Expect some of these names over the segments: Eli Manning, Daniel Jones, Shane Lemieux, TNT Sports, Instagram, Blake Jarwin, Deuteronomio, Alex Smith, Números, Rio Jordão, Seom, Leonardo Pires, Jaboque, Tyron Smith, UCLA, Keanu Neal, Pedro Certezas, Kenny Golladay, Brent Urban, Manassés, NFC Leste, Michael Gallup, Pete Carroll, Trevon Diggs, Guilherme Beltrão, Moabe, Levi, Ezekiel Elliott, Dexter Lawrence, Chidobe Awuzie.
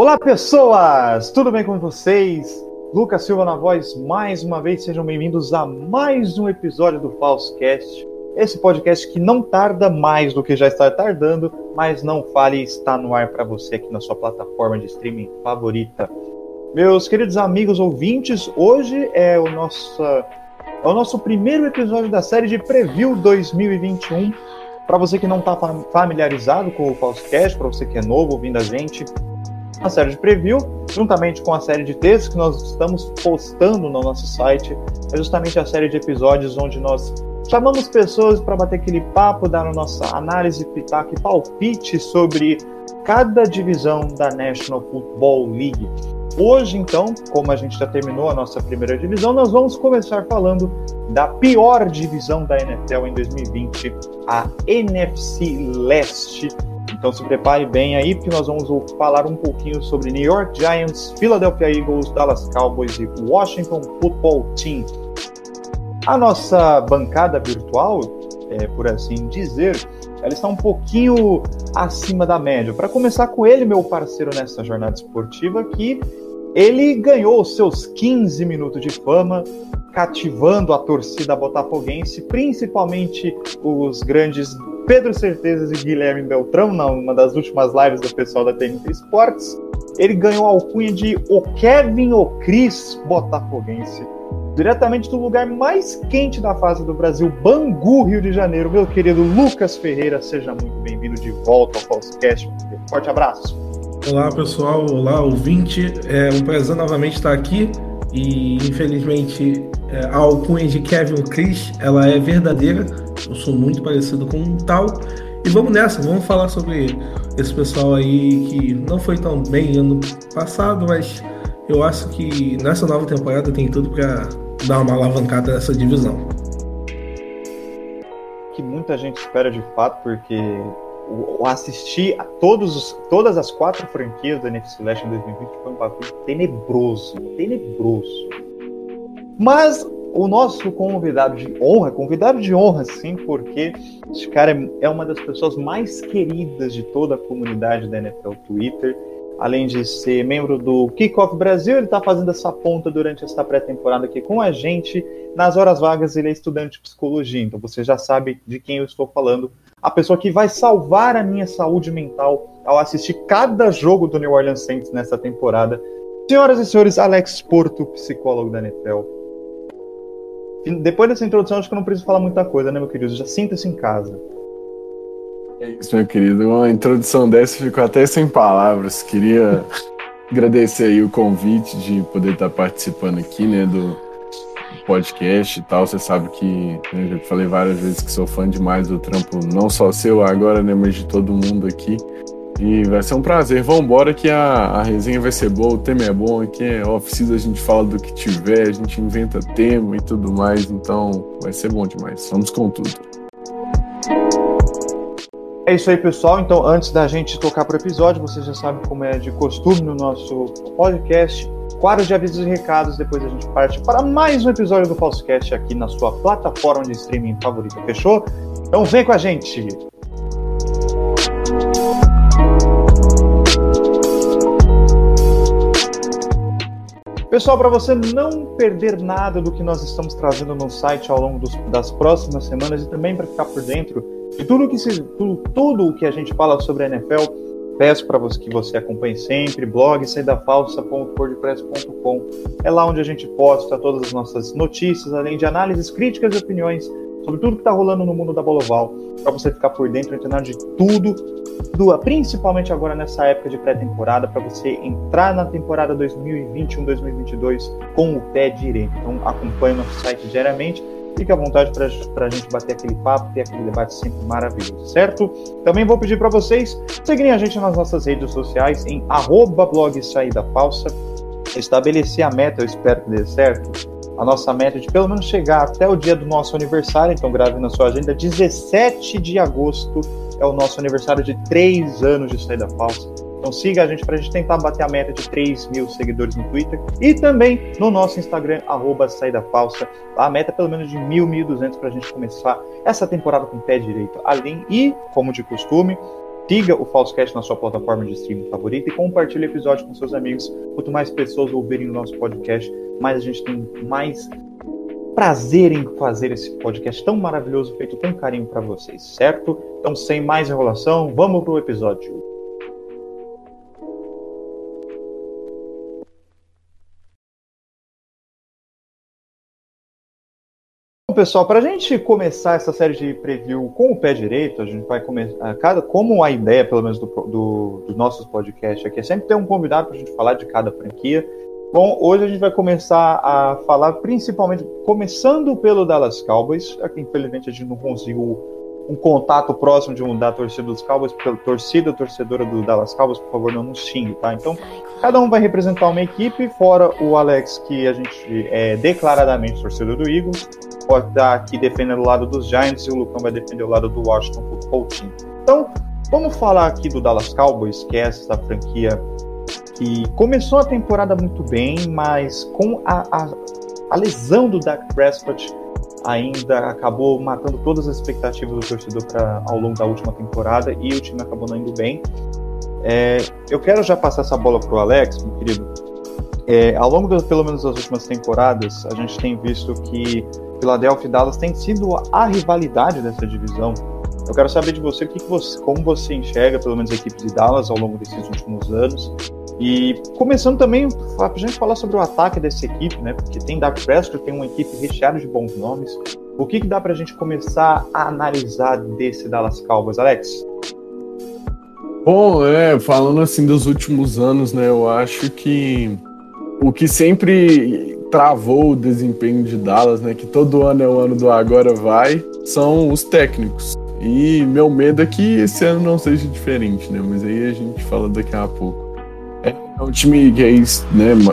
Olá pessoas, tudo bem com vocês? Lucas Silva na voz, mais uma vez, sejam bem-vindos a mais um episódio do Falscast. Esse podcast que não tarda mais do que já está tardando, mas não fale, está no ar para você aqui na sua plataforma de streaming favorita. Meus queridos amigos ouvintes, hoje é o nosso primeiro episódio da série de Preview 2021. Para você que não está familiarizado com o Falscast, para você que é novo ouvindo a gente, a série de preview, juntamente com a série de textos que nós estamos postando no nosso site, é justamente a série de episódios onde nós chamamos pessoas para bater aquele papo, dar a nossa análise, pitaco e palpite sobre cada divisão da National Football League. Hoje, então, como a gente já terminou a nossa primeira divisão, nós vamos começar falando da pior divisão da NFL em 2020, a NFC Leste. Então se prepare bem aí, porque nós vamos falar um pouquinho sobre New York Giants, Philadelphia Eagles, Dallas Cowboys e Washington Football Team. A nossa bancada virtual, por assim dizer, ela está um pouquinho acima da média. Para começar com ele, meu parceiro nessa jornada esportiva, que ele ganhou os seus 15 minutos de fama, cativando a torcida botafoguense, principalmente os grandes Pedro Certezas e Guilherme Beltrão, numa das últimas lives do pessoal da TNT Sports. Ele ganhou a alcunha de o Kevin O'Cris botafoguense, diretamente do lugar mais quente da face do Brasil, Bangu, Rio de Janeiro. Meu querido Lucas Ferreira, seja muito bem-vindo de volta ao Falscast. Forte abraço. Olá, pessoal. Olá, ouvinte. É um prazer novamente estar aqui. E, infelizmente, a alcunha de Kevin O'Cris, ela é verdadeira. Eu sou muito parecido com um tal. E vamos nessa, vamos falar sobre esse pessoal aí que não foi tão bem ano passado, mas eu acho que nessa nova temporada tem tudo para dar uma alavancada nessa divisão. Que muita gente espera de fato, porque assistir a todas as quatro franquias da NFC Leste em 2020 foi um bagulho tenebroso. Mas o nosso convidado de honra sim, porque esse cara é uma das pessoas mais queridas de toda a comunidade da NFL Twitter. Além de ser membro do Kickoff Brasil, ele está fazendo essa ponta durante essa pré-temporada aqui com a gente. Nas horas vagas, ele é estudante de psicologia, então você já sabe de quem eu estou falando. A pessoa que vai salvar a minha saúde mental ao assistir cada jogo do New Orleans Saints nessa temporada. Senhoras e senhores, Alex Porto, psicólogo da NFL. Depois dessa introdução, acho que eu não preciso falar muita coisa, né, meu querido? Já sinta-se em casa. É isso, meu querido. Uma introdução dessa ficou até sem palavras. Queria agradecer aí o convite de poder estar participando aqui, né, do podcast e tal. Você sabe que, né, eu já falei várias vezes que sou fã demais do trampo, não só seu agora, né, mas de todo mundo aqui. E vai ser um prazer. Vambora que a resenha vai ser boa, o tema é bom. Aqui é off-season, a gente fala do que tiver, a gente inventa tema e tudo mais. Então vai ser bom demais. Vamos com tudo. É isso aí, pessoal. Então, antes da gente tocar para o episódio, vocês já sabem como é de costume no nosso podcast, quadro de avisos e recados, depois a gente parte para mais um episódio do Falscast aqui na sua plataforma de streaming favorita, fechou? Então vem com a gente! Pessoal, para você não perder nada do que nós estamos trazendo no site ao longo das próximas semanas e também para ficar por dentro, e tudo o que a gente fala sobre a NFL, peço para você que você acompanhe sempre, blog saidafalsa.wordpress.com. É lá onde a gente posta todas as nossas notícias, além de análises, críticas e opiniões sobre tudo que está rolando no mundo da bola oval, para você ficar por dentro, entender de tudo, principalmente agora nessa época de pré-temporada, para você entrar na temporada 2021-2022 com o pé direito. Então acompanhe nosso site diariamente. Fique à vontade para a gente bater aquele papo, ter aquele debate sempre maravilhoso, certo? Também vou pedir para vocês seguirem a gente nas nossas redes sociais em @blog Saída Falsa. Estabelecer a meta, eu espero que dê certo. A nossa meta de pelo menos chegar até o dia do nosso aniversário, então grave na sua agenda, 17 de agosto é o nosso aniversário de 3 anos de Saída Falsa. Então siga a gente para a gente tentar bater a meta de 3 mil seguidores no Twitter e também no nosso Instagram, @saidafalsa. A meta é pelo menos de 1.000, 1.200 para a gente começar essa temporada com o pé direito. Além, e como de costume, Siga o Falscast na sua plataforma de streaming favorita e compartilhe o episódio com seus amigos. Quanto mais pessoas ouvirem o nosso podcast, mais a gente tem mais prazer em fazer esse podcast tão maravilhoso, feito com carinho para vocês, certo? Então, sem mais enrolação, vamos pro episódio. Bom, pessoal, para a gente começar essa série de preview com o pé direito, a gente vai começar, como a ideia, pelo menos, dos nossos podcasts aqui, é sempre ter um convidado para a gente falar de cada franquia. Bom, hoje a gente vai começar a falar principalmente, começando pelo Dallas Cowboys. Aqui, infelizmente, a gente não conseguiu um contato próximo de um da torcida dos Cowboys, pela torcedora do Dallas Cowboys, por favor, não nos xingue, tá? Então, cada um vai representar uma equipe, fora o Alex, que a gente é declaradamente torcedor do Eagles, pode estar aqui defendendo o lado dos Giants, e o Lucão vai defender o lado do Washington Football Team. Então, vamos falar aqui do Dallas Cowboys, que é essa franquia que começou a temporada muito bem, mas com a lesão do Dak Prescott ainda acabou matando todas as expectativas do torcedor ao longo da última temporada, e o time acabou não indo bem. Eu quero já passar essa bola para o Alex, meu querido. Ao longo pelo menos das últimas temporadas, a gente tem visto que Philadelphia e Dallas tem sido a rivalidade dessa divisão. Eu quero saber de você, como você enxerga pelo menos a equipe de Dallas ao longo desses últimos anos. E começando também a gente falar sobre o ataque dessa equipe, né? Porque tem Dak Prescott, tem uma equipe recheada de bons nomes. O que dá pra gente começar a analisar desse Dallas Cowboys, Alex? Bom, falando assim dos últimos anos, né? Eu acho que o que sempre travou o desempenho de Dallas, né? Que todo ano é o ano do agora vai, são os técnicos. E meu medo é que esse ano não seja diferente, né? Mas aí a gente fala daqui a pouco. É um time que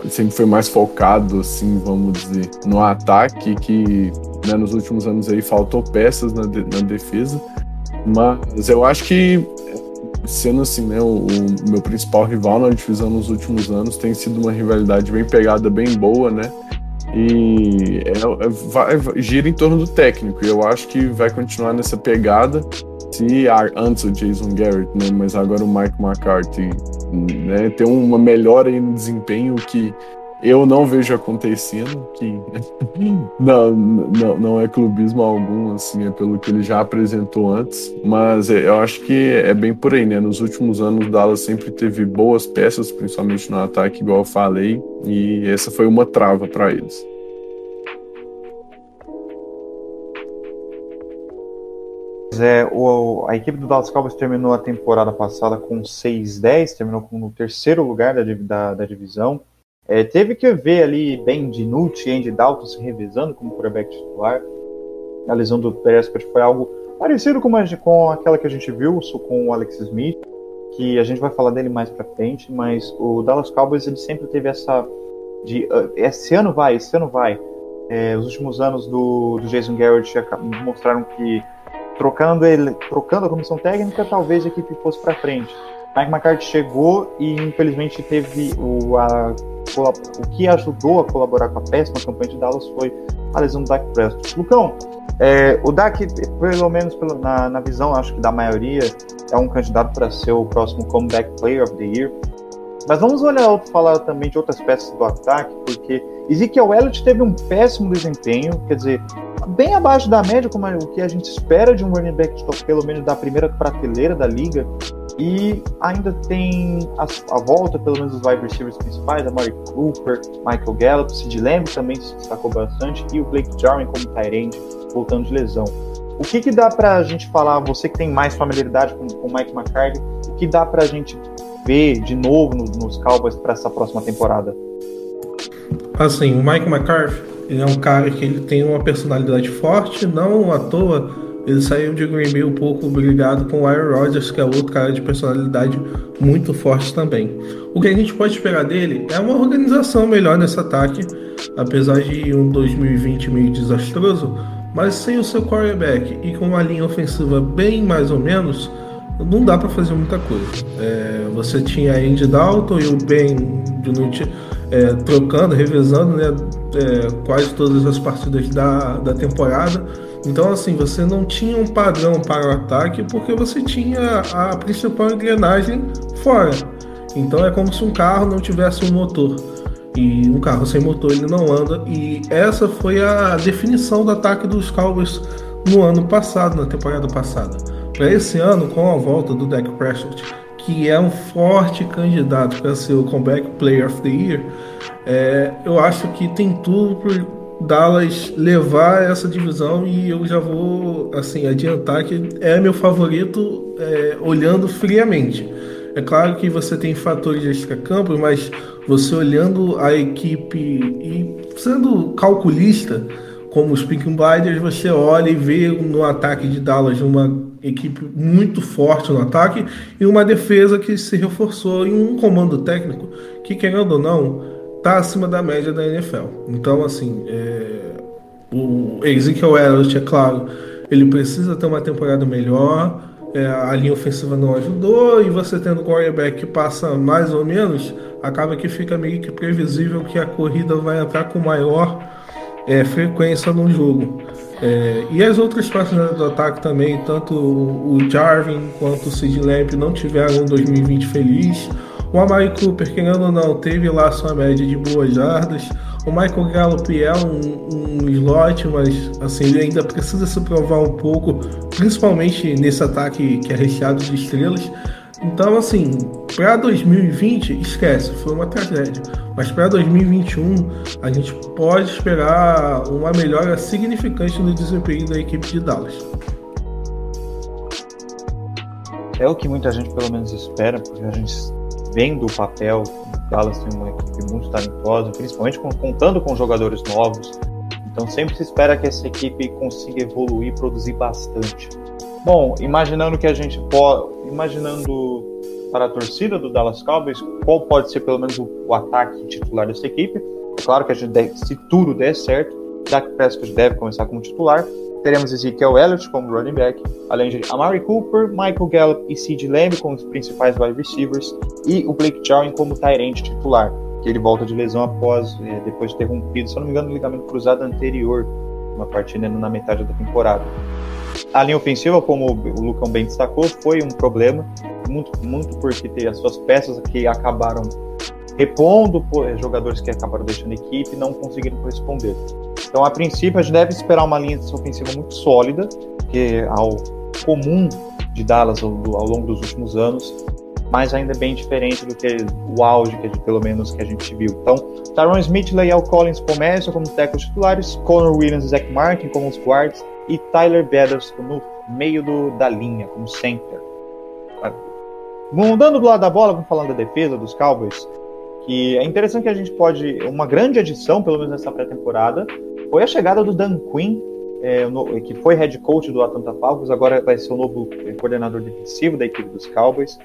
sempre foi mais focado, assim, vamos dizer, no ataque, que nos últimos anos aí faltou peças na defesa, mas eu acho que, sendo assim, o meu principal rival na divisão nos últimos anos tem sido uma rivalidade bem pegada, bem boa, né, e gira em torno do técnico, e eu acho que vai continuar nessa pegada. Antes o Jason Garrett, né, mas agora o Mike McCarthy, né, tem uma melhora aí no desempenho que eu não vejo acontecendo, que não é clubismo algum, assim, é pelo que ele já apresentou antes, mas eu acho que é bem por aí, né, nos últimos anos o Dallas sempre teve boas peças, principalmente no ataque, igual eu falei, e essa foi uma trava para eles. A equipe do Dallas Cowboys terminou a temporada passada com 6-10, terminou no terceiro lugar da divisão. Teve que ver ali bem de Nutt e Andy Dalton se revezando como quarterback titular. A lesão do Prescott foi algo parecido com aquela que a gente viu com o Alex Smith, que a gente vai falar dele mais pra frente, mas o Dallas Cowboys ele sempre teve esse ano vai. Os últimos anos do Jason Garrett mostraram que trocando a comissão técnica, talvez a equipe fosse para frente. Mike McCarthy chegou e, infelizmente, teve o que ajudou a colaborar com a péssima campanha de Dallas foi a lesão do Dak Prescott. Lucão, o Dak, pelo menos na visão, acho que da maioria, é um candidato para ser o próximo Comeback Player of the Year. Mas vamos falar também de outras peças do ataque, porque Ezekiel Elliott teve um péssimo desempenho, quer dizer, bem abaixo da média, como o que a gente espera de um running back de top, pelo menos da primeira prateleira da liga, e ainda tem a volta, pelo menos, dos wide receivers principais, Amari Cooper, Michael Gallup, CeeDee Lamb também se destacou bastante, e o Blake Jarwin como tight end, voltando de lesão. O que dá pra gente falar, você que tem mais familiaridade com o Mike McCarthy, o que dá pra gente ver de novo nos Cowboys para essa próxima temporada? Assim, o Mike McCarthy, ele é um cara que ele tem uma personalidade forte, não à toa ele saiu de Green Bay um pouco brigado com o Aaron Rodgers, que é outro cara de personalidade muito forte também. O que a gente pode esperar dele é uma organização melhor nesse ataque, apesar de um 2020 meio desastroso, mas sem o seu quarterback e com uma linha ofensiva bem mais ou menos, não dá para fazer muita coisa. Você tinha a Andy Dalton e o Ben de noite trocando, revezando, quase todas as partidas da temporada, Então, assim, você não tinha um padrão para o ataque porque você tinha a principal engrenagem fora. Então é como se um carro não tivesse um motor. E um carro sem motor ele não anda. E essa foi a definição do ataque dos Cowboys no ano passado, na temporada passada. Para esse ano, com a volta do Dak Prescott, que é um forte candidato para ser o Comeback Player of the Year, eu acho que tem tudo para Dallas levar essa divisão. E eu já vou assim, adiantar que é meu favorito, olhando friamente. É claro que você tem fatores de extra-campo, mas você olhando a equipe e sendo calculista, como os Pink Blinders, você olha e vê no ataque de Dallas uma equipe muito forte no ataque e uma defesa que se reforçou e um comando técnico que, querendo ou não, está acima da média da NFL. Então, assim, o Ezekiel Elliott, é claro, ele precisa ter uma temporada melhor. A linha ofensiva não ajudou, e você tendo o quarterback que passa mais ou menos, acaba que fica meio que previsível que a corrida vai entrar com maior frequência no jogo. E as outras partes do ataque também, tanto o Jarwin quanto o CeeDee Lamb não tiveram um 2020 feliz. O Amari Cooper, querendo ou não, teve lá sua média de boas jardas. O Michael Gallup é um slot, mas assim, ele ainda precisa se provar um pouco, principalmente nesse ataque que é recheado de estrelas. Então, assim, para 2020, esquece, foi uma tragédia. Mas para 2021, a gente pode esperar uma melhora significante no desempenho da equipe de Dallas. É o que muita gente, pelo menos, espera, porque a gente vendo o papel Dallas tem uma equipe muito talentosa, principalmente contando com jogadores novos. Então sempre se espera que essa equipe consiga evoluir e produzir bastante. Bom, imaginando para a torcida do Dallas Cowboys, qual pode ser pelo menos o ataque titular dessa equipe? É claro que a gente deve, se tudo der certo, Dak Prescott deve começar como titular. Teremos Ezekiel Elliott como running back, além de Amari Cooper, Michael Gallup e CeeDee Lamb como os principais wide receivers e o Blake Jarwin como tight end titular, que ele volta de lesão depois de ter rompido, se não me engano, o ligamento cruzado anterior, uma partida na metade da temporada. A linha ofensiva, como o Lucão bem destacou, foi um problema, muito porque teve as suas peças que acabaram repondo jogadores que acabaram deixando a equipe e não conseguiram corresponder. Então, a princípio, a gente deve esperar uma linha de ofensiva muito sólida, que ao comum de Dallas ao longo dos últimos anos, mas ainda bem diferente do que o auge, pelo menos, que a gente viu. Então, Tyron Smith e La'el Collins começam como tackles titulares, Connor Williams e Zach Martin como os guards, e Tyler Beddoes no meio da linha, como center. Mudando do lado da bola, vamos falando da defesa dos Cowboys, que é interessante que a gente pode... Uma grande adição, pelo menos nessa pré-temporada, foi a chegada do Dan Quinn, que foi head coach do Atlanta Falcons, agora vai ser o novo coordenador defensivo da equipe dos Cowboys.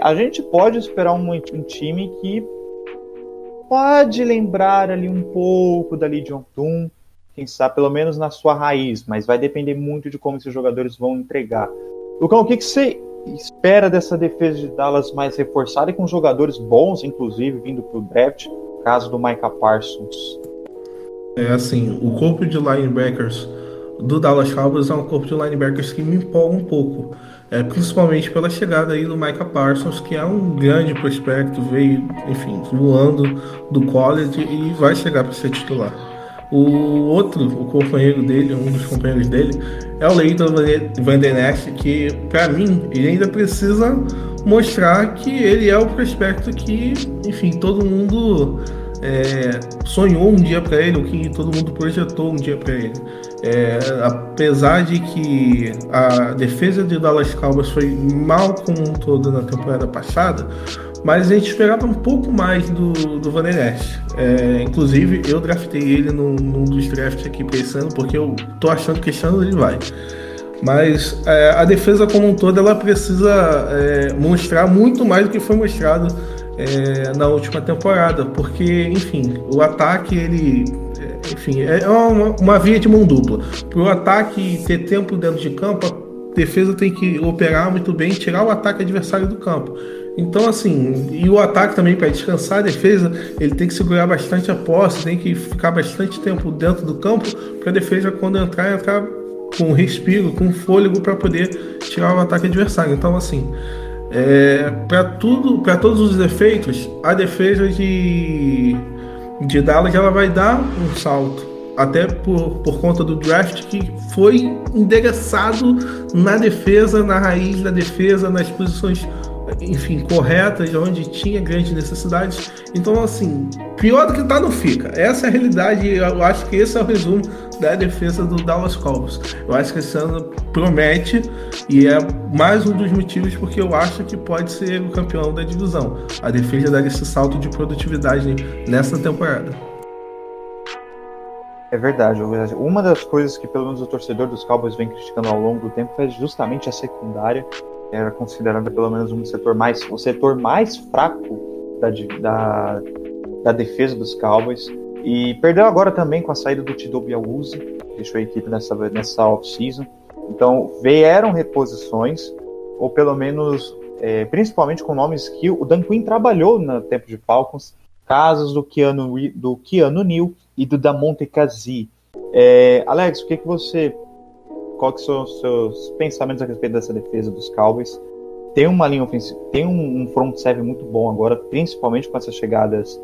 A gente pode esperar um time que pode lembrar ali um pouco da Legion of Doom, quem sabe pelo menos na sua raiz, mas vai depender muito de como esses jogadores vão entregar. Lucão, o que você espera dessa defesa de Dallas mais reforçada e com jogadores bons, inclusive, vindo para o draft, caso do Micah Parsons? Assim, o corpo de linebackers do Dallas Cowboys é um corpo de linebackers que me empolga um pouco, principalmente pela chegada aí do Micah Parsons, que é um grande prospecto, veio, enfim, voando do college e vai chegar para ser titular. O companheiro dele, um dos companheiros dele, é o Leighton Vander Esch, que para mim ele ainda precisa mostrar que ele é o prospecto que, enfim, todo mundo sonhou um dia para ele, o que todo mundo projetou um dia para ele. Apesar de que a defesa de Dallas Cowboys foi mal como um todo na temporada passada, mas a gente esperava um pouco mais do Vander Esch. Inclusive, eu draftei ele num dos drafts aqui pensando, porque eu tô achando que esse ano ele vai. Mas a defesa como um todo, ela precisa mostrar muito mais do que foi mostrado na última temporada, porque, enfim, o ataque, ele... Enfim, é uma via de mão dupla. Para o ataque ter tempo dentro de campo, a defesa tem que operar muito bem, tirar o ataque adversário do campo. Então, assim, e o ataque também, para descansar a defesa, ele tem que segurar bastante a posse, tem que ficar bastante tempo dentro do campo para a defesa, quando entrar com respiro, com fôlego para poder tirar o ataque adversário. Então, assim, para todos os efeitos, a defesa de Dallas ela vai dar um salto, até por conta do draft que foi endereçado na defesa, na raiz da defesa, nas posições, enfim, corretas, onde tinha grandes necessidades. Então, assim, pior do que tá não fica. Essa é a realidade. Eu acho que esse é o resumo da defesa do Dallas Cowboys. Eu acho que esse ano promete, e é mais um dos motivos porque eu acho que pode ser o campeão da divisão. A defesa dá esse salto de produtividade nessa temporada. É verdade, é verdade. Uma das coisas que pelo menos o torcedor dos Cowboys vem criticando ao longo do tempo é justamente a secundária. Era considerada pelo menos o setor mais fraco da defesa dos Cowboys, e perdeu agora também com a saída do Chidobe Awuzie, deixou a equipe nessa off-season. Então vieram reposições, ou pelo menos principalmente com nomes que o Dan Quinn trabalhou no tempo de Falcons, casos do Keanu Neal e do Damontae Kazee. Alex, qual que são os seus pensamentos a respeito dessa defesa dos Cowboys? Tem uma linha ofensiva, tem um front seven muito bom agora, principalmente com essas chegadas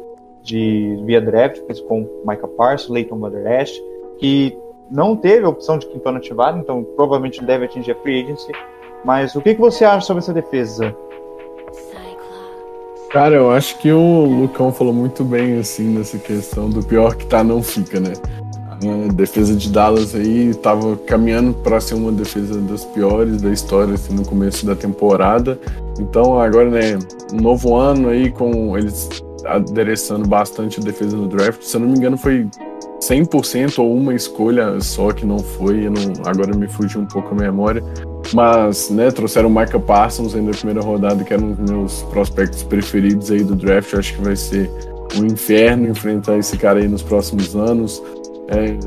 via draft, com o Micah Parsons, Leighton Vander Esch, que não teve a opção de quinto-ano ativado, então provavelmente deve atingir a free agency. Mas o que você acha sobre essa defesa? Cara, eu acho que o Lucão falou muito bem, assim, nessa questão do pior que tá não fica, né? A defesa de Dallas aí estava caminhando para ser uma defesa das piores da história, assim, no começo da temporada. Então agora, né, um novo ano aí com eles adereçando bastante a defesa no draft. Se eu não me engano foi 100% ou uma escolha só que não foi, agora me fugiu um pouco a memória. Mas, né, trouxeram o Micah Parsons ainda na primeira rodada, que era um dos meus prospectos preferidos aí do draft. Eu acho que vai ser um inferno enfrentar esse cara aí nos próximos anos.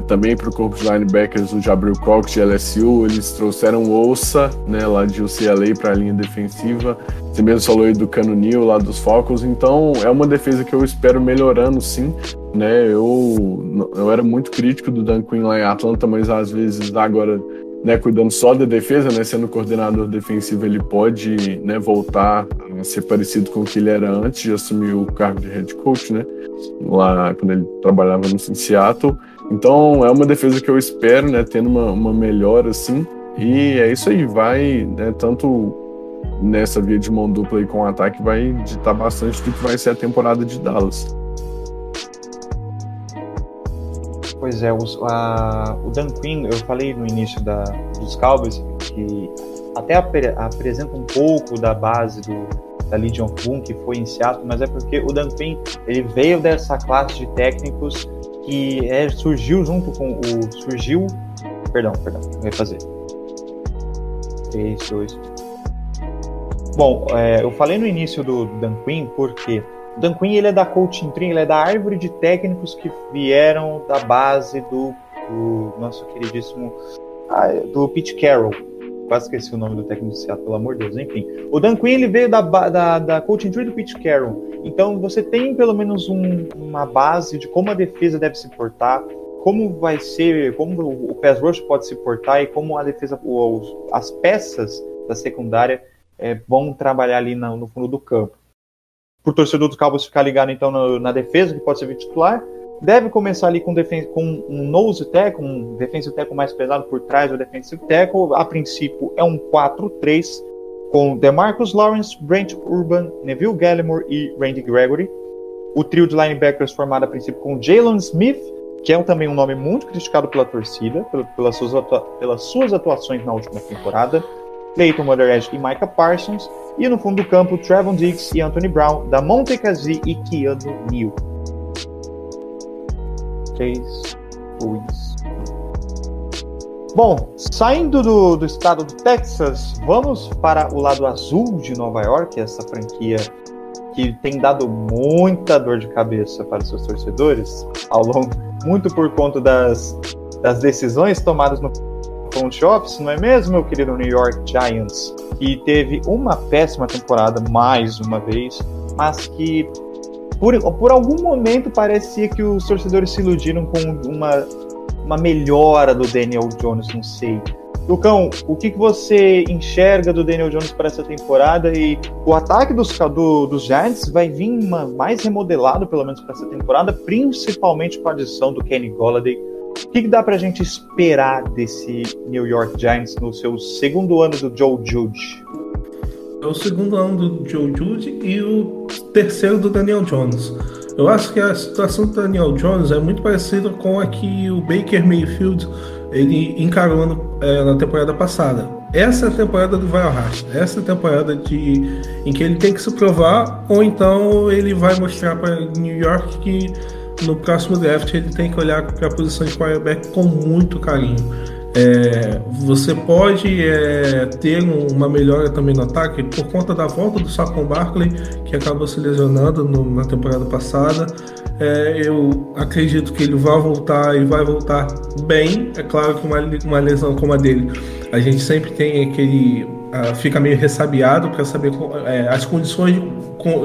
Também para o corpo de linebackers, o Jabril Cox de LSU, eles trouxeram o Osa, né, lá de UCLA, para a linha defensiva. Você mesmo falou aí do Keanu Neal lá dos Falcons. Então é uma defesa que eu espero melhorando, sim, né? Eu era muito crítico do Dan Quinn lá em Atlanta, mas às vezes agora, né, cuidando só da defesa, né, sendo coordenador defensivo, ele pode, né, voltar a ser parecido com o que ele era antes de assumir o cargo de head coach, né, lá quando ele trabalhava no Seattle. Então é uma defesa que eu espero, né, tendo uma melhora, assim, e é isso aí, vai, né, tanto nessa via de mão dupla aí com o ataque, vai ditar bastante do que vai ser a temporada de Dallas. Pois é, o Dan Quinn, eu falei no início dos Cowboys, que até apresenta um pouco da base da Legion of Doom, que foi em Seattle, mas é porque o Dan Quinn, ele veio dessa classe de técnicos que eu falei no início do Dan Quinn, porque o Dan Quinn, ele é da coaching tree, ele é da árvore de técnicos que vieram da base do nosso queridíssimo do Pete Carroll. Quase esqueci o nome do técnico do Seattle, pelo amor de Deus. Enfim, o Dan Quinn, ele veio da coaching tree do Pete Carroll. Então você tem pelo menos uma base de como a defesa deve se portar, como vai ser, como o pass rush pode se portar e como a defesa, as peças da secundária vão trabalhar ali no fundo do campo. Por torcedor do Cowboys ficar ligado então na defesa, que pode ser titular, deve começar ali com um nose tackle, um defensive tackle mais pesado por trás do defensive tackle. A princípio é um 4-3 com DeMarcus Lawrence, Brent Urban, Neville Gallimore e Randy Gregory. O trio de linebackers formado a princípio com Jaylon Smith, que é também um nome muito criticado pela torcida, pelas suas atuações na última temporada, Leighton Vander Esch e Micah Parsons, e no fundo do campo, Trevon Diggs e Anthony Brown, Damontae Kazee e Keanu Neal. 3, 2. Bom, saindo do estado do Texas, vamos para o lado azul de Nova York, essa franquia que tem dado muita dor de cabeça para os seus torcedores, ao longo, muito por conta das decisões tomadas no front office, não é mesmo, meu querido New York Giants, que teve uma péssima temporada mais uma vez, mas que por algum momento parecia que os torcedores se iludiram com uma uma melhora do Daniel Jones, não sei. Lucão, o que você enxerga do Daniel Jones para essa temporada? E o ataque dos Giants vai vir mais remodelado, pelo menos para essa temporada, principalmente com a adição do Kenny Golladay. O que dá para a gente esperar desse New York Giants no seu segundo ano do Joe Judge? É o segundo ano do Joe Judge e o terceiro do Daniel Jones. Eu acho que a situação do Daniel Jones é muito parecida com a que o Baker Mayfield ele encarou na temporada passada. Essa é a temporada do vai ao rastro. Essa é a temporada em que ele tem que se provar, ou então ele vai mostrar para New York que no próximo draft ele tem que olhar para a posição de quarterback com muito carinho. Você pode ter uma melhora também no ataque por conta da volta do Saquon Barkley, que acabou se lesionando na temporada passada. Eu acredito que ele vai voltar e vai voltar bem. É claro que uma lesão como a dele, a gente sempre tem aquele... fica meio ressabiado para saber as condições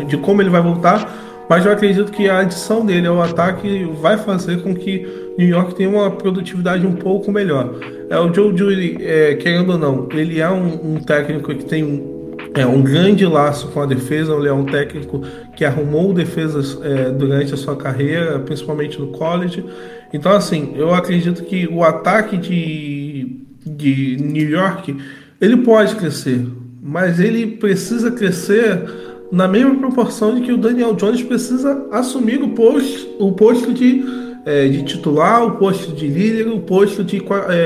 de como ele vai voltar. Mas eu acredito que a adição dele ao ataque vai fazer com que New York tenha uma produtividade um pouco melhor. O Joe Judge, querendo ou não, ele é um técnico que tem um grande laço com a defesa. Ele é um técnico que arrumou defesas durante a sua carreira, principalmente no college. Então, assim, eu acredito que o ataque de New York, ele pode crescer, mas ele precisa crescer na mesma proporção de que o Daniel Jones precisa assumir o posto de titular, o posto de líder, o posto de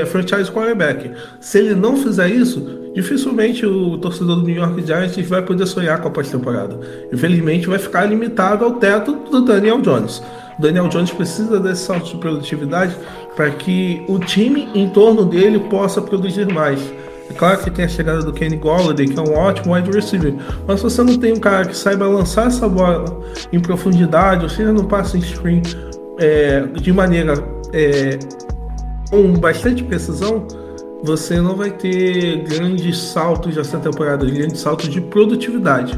franchise quarterback. Se ele não fizer isso, dificilmente o torcedor do New York Giants vai poder sonhar com a pós-temporada. Infelizmente vai ficar limitado ao teto do Daniel Jones. O Daniel Jones precisa desse salto de produtividade para que o time em torno dele possa produzir mais. É claro que tem a chegada do Kenny Golladay, que é um ótimo wide receiver, mas se você não tem um cara que saiba lançar essa bola em profundidade, ou seja, no passing screen de maneira com bastante precisão, você não vai ter grandes saltos dessa temporada, grandes saltos de produtividade.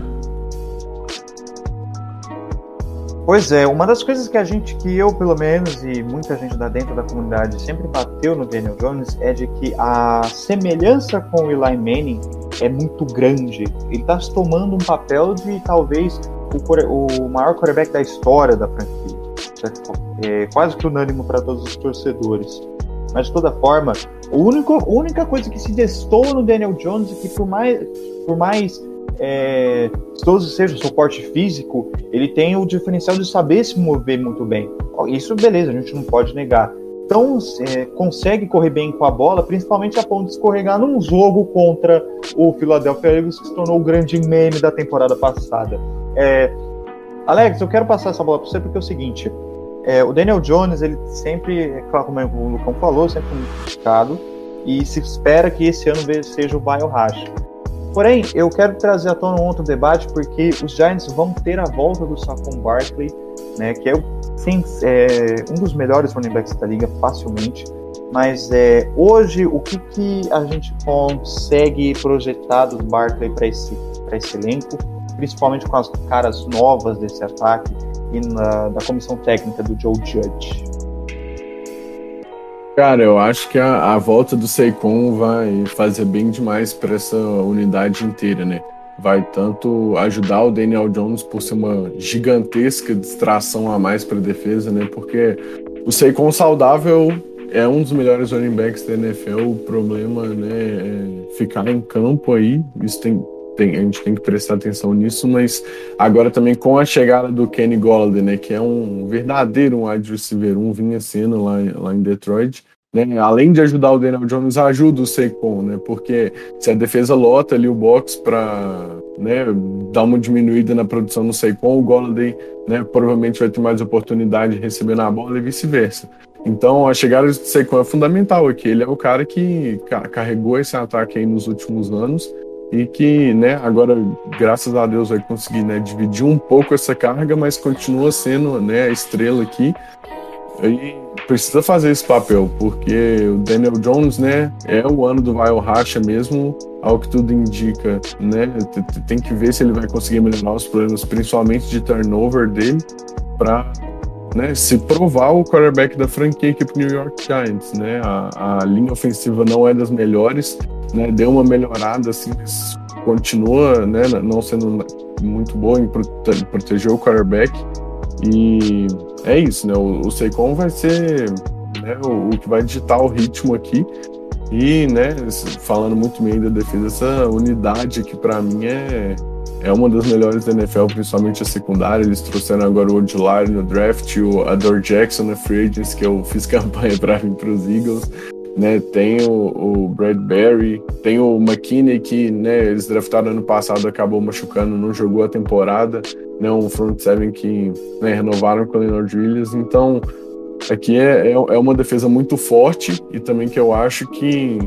Pois é, uma das coisas que eu pelo menos e muita gente dentro da comunidade sempre bateu no Daniel Jones é de que a semelhança com o Eli Manning é muito grande. Ele está tomando um papel de talvez o maior quarterback da história da franquia. É quase que unânimo para todos os torcedores. Mas de toda forma, a única coisa que se destoa no Daniel Jones é que por mais todo seja o suporte físico, ele tem o diferencial de saber se mover muito bem. Isso, beleza, a gente não pode negar. Então, consegue correr bem com a bola, principalmente a ponto de escorregar num jogo contra o Philadelphia Eagles, que se tornou o grande meme da temporada passada. Alex, eu quero passar essa bola para você porque é o seguinte: o Daniel Jones, ele sempre, claro, como o Lucão falou, sempre foi muito criticado, e se espera que esse ano seja o vai ou racha. Porém, eu quero trazer à tona um outro debate, porque os Giants vão ter a volta do Saquon Barkley, né, que é um dos melhores running backs da liga, facilmente. Mas hoje, o que a gente consegue projetar do Barkley para esse elenco, principalmente com as caras novas desse ataque e da comissão técnica do Joe Judge? Cara, eu acho que a volta do Saquon vai fazer bem demais para essa unidade inteira, né? Vai tanto ajudar o Daniel Jones por ser uma gigantesca distração a mais para a defesa, né? Porque o Saquon saudável é um dos melhores running backs da NFL. O problema, né, é ficar em campo aí. Isso a gente tem que prestar atenção nisso, mas agora também com a chegada do Kenny Golladay, né, que é um verdadeiro wide receiver, vinha sendo lá em Detroit, né, além de ajudar o Daniel Jones, ajuda o Saquon, né, porque se a defesa lota ali o box para, né, dar uma diminuída na produção do Saquon, o Golladay, né, provavelmente vai ter mais oportunidade de receber na bola e vice-versa. Então, a chegada do Saquon é fundamental aqui. Ele é o cara que carregou esse ataque aí nos últimos anos, e que, né, agora, graças a Deus, vai conseguir, né, dividir um pouco essa carga, mas continua sendo, né, a estrela aqui. E precisa fazer esse papel, porque o Daniel Jones, né, é o ano do vai ou racha mesmo, ao que tudo indica, né. Tem que ver se ele vai conseguir melhorar os problemas, principalmente de turnover dele, para né, se provar o quarterback da franquia aqui pro New York Giants, né, a linha ofensiva não é das melhores, né, deu uma melhorada, assim, continua, né, não sendo muito boa em proteger o quarterback, e é isso, né, o Saquon vai ser, né, o que vai digitar o ritmo aqui. E, né, falando muito bem da defesa, essa unidade que para mim é uma das melhores da NFL, principalmente a secundária. Eles trouxeram agora o Odilari no draft, o Adore Jackson na free agents, que eu fiz campanha para vir para os Eagles, né, tem o Bradbury, tem o McKinney, que, né, eles draftaram ano passado, acabou machucando, não jogou a temporada, né, um front seven que, né, renovaram com o Leonard Williams. Então aqui é uma defesa muito forte e também que eu acho que,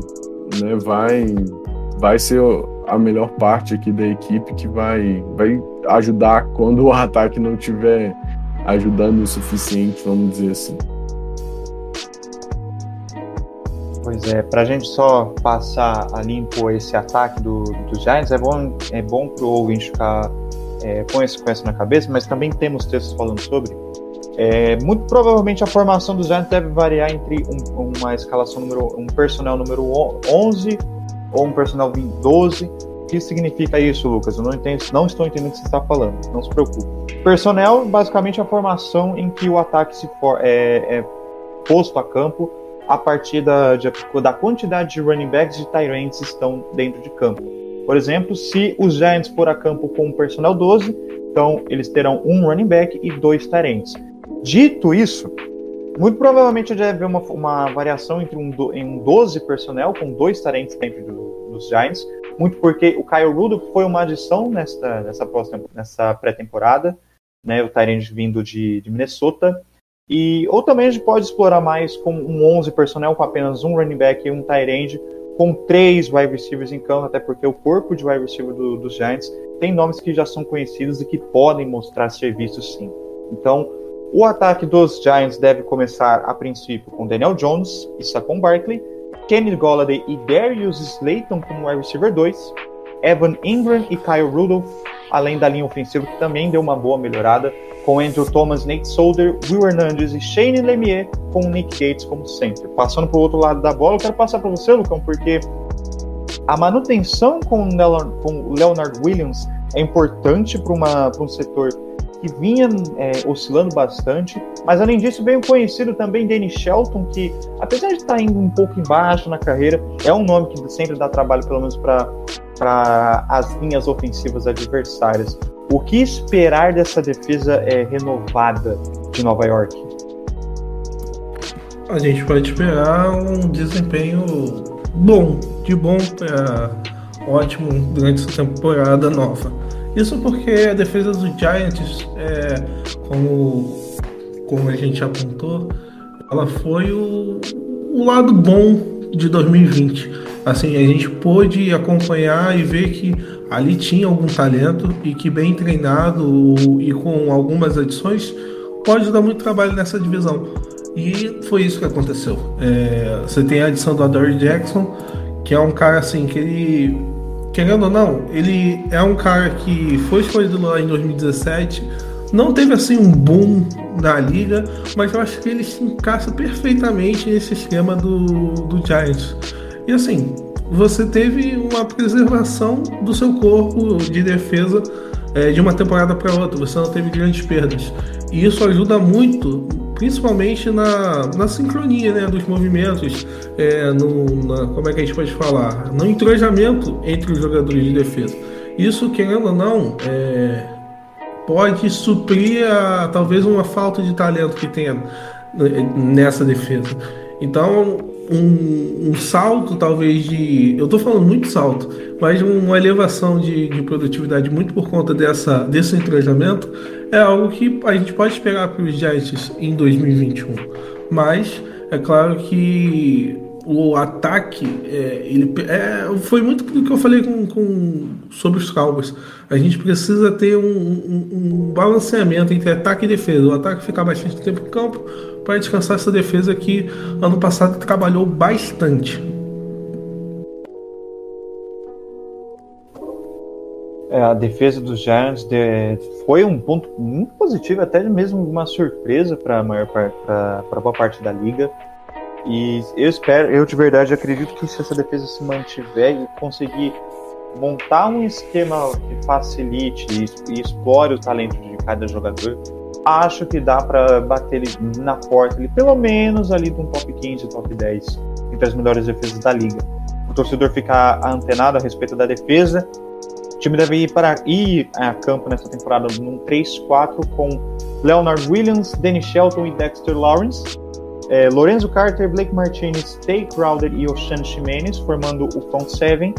né, vai ser a melhor parte aqui da equipe, que vai ajudar quando o ataque não estiver ajudando o suficiente, vamos dizer assim. Pois é, para a gente só passar a limpo esse ataque do Giants, é bom para o ouvinte ficar com isso na cabeça, mas também temos textos falando sobre. Muito provavelmente a formação dos Giants deve variar entre uma escalação um personnel número 11 ou um personnel 12. O que significa isso, Lucas? Eu não estou entendendo o que você está falando, não se preocupe. Personnel, basicamente, é a formação em que o ataque é posto a campo a partir da quantidade de running backs e tight ends que estão dentro de campo. Por exemplo, se os Giants for a campo com um personnel 12, então eles terão um running back e 2 tight ends. Dito isso, muito provavelmente deve haver uma variação entre um 12 personnel com 2 tarentes dentro dos Giants, muito porque o Kyle Rudolph foi uma adição nessa pré-temporada, né, o tarente vindo de Minnesota, ou também a gente pode explorar mais com um 11 personnel com apenas um running back e um tarente, com 3 wide receivers em campo, até porque o corpo de wide receiver dos Giants tem nomes que já são conhecidos e que podem mostrar serviço, sim. Então, o ataque dos Giants deve começar, a princípio, com Daniel Jones e Saquon Barkley, Kenny Golladay e Darius Slayton como wide receiver 2, Evan Ingram e Kyle Rudolph, além da linha ofensiva, que também deu uma boa melhorada, com Andrew Thomas, Nate Solder, Will Hernandez e Shane Lemieux, com Nick Gates como center. Passando para o outro lado da bola, eu quero passar para você, Lucão, porque a manutenção com o Leonard Williams é importante para um setor que vinha oscilando bastante, mas além disso, bem conhecido também Danny Shelton, que apesar de estar indo um pouco embaixo na carreira, é um nome que sempre dá trabalho, pelo menos para as linhas ofensivas adversárias. O que esperar dessa defesa renovada de Nova York? A gente pode esperar um desempenho bom para ótimo durante essa temporada nova. Isso porque a defesa do Giants, como a gente apontou, ela foi o lado bom de 2020. Assim, a gente pôde acompanhar e ver que ali tinha algum talento e que bem treinado e com algumas adições pode dar muito trabalho nessa divisão. E foi isso que aconteceu. Você tem a adição do Adore Jackson, que é um cara assim que ele... Querendo ou não, ele é um cara que foi escolhido lá em 2017, não teve assim um boom na liga, mas eu acho que ele se encaixa perfeitamente nesse esquema do Giants. E assim, você teve uma preservação do seu corpo de defesa de uma temporada para outra, você não teve grandes perdas. E isso ajuda muito, principalmente na sincronia, né, dos movimentos, como é que a gente pode falar, no entrojamento entre os jogadores de defesa. Isso, querendo ou não, pode suprir talvez uma falta de talento que tenha nessa defesa. Então, um salto talvez eu estou falando muito salto, mas uma elevação de produtividade muito por conta desse entrojamento é algo que a gente pode esperar para os Giants em 2021. Mas é claro que o ataque foi muito do que eu falei sobre os Cowboys. A gente precisa ter um balanceamento entre ataque e defesa. O ataque ficar bastante tempo em campo para descansar essa defesa que ano passado trabalhou bastante. a defesa dos Giants foi um ponto muito positivo, até mesmo uma surpresa para boa parte da liga. E eu de verdade acredito que se essa defesa se mantiver e conseguir montar um esquema que facilite e explore o talento de cada jogador, acho que dá para bater ele na porta, ele, pelo menos ali de um top 15, top 10, entre as melhores defesas da liga. O torcedor ficar antenado a respeito da defesa. O time deve ir a campo nessa temporada num 3-4 com Leonard Williams, Danny Shelton e Dexter Lawrence, Lorenzo Carter, Blake Martinez, Tay Crowder e Oshan Chimenez, formando o front 7.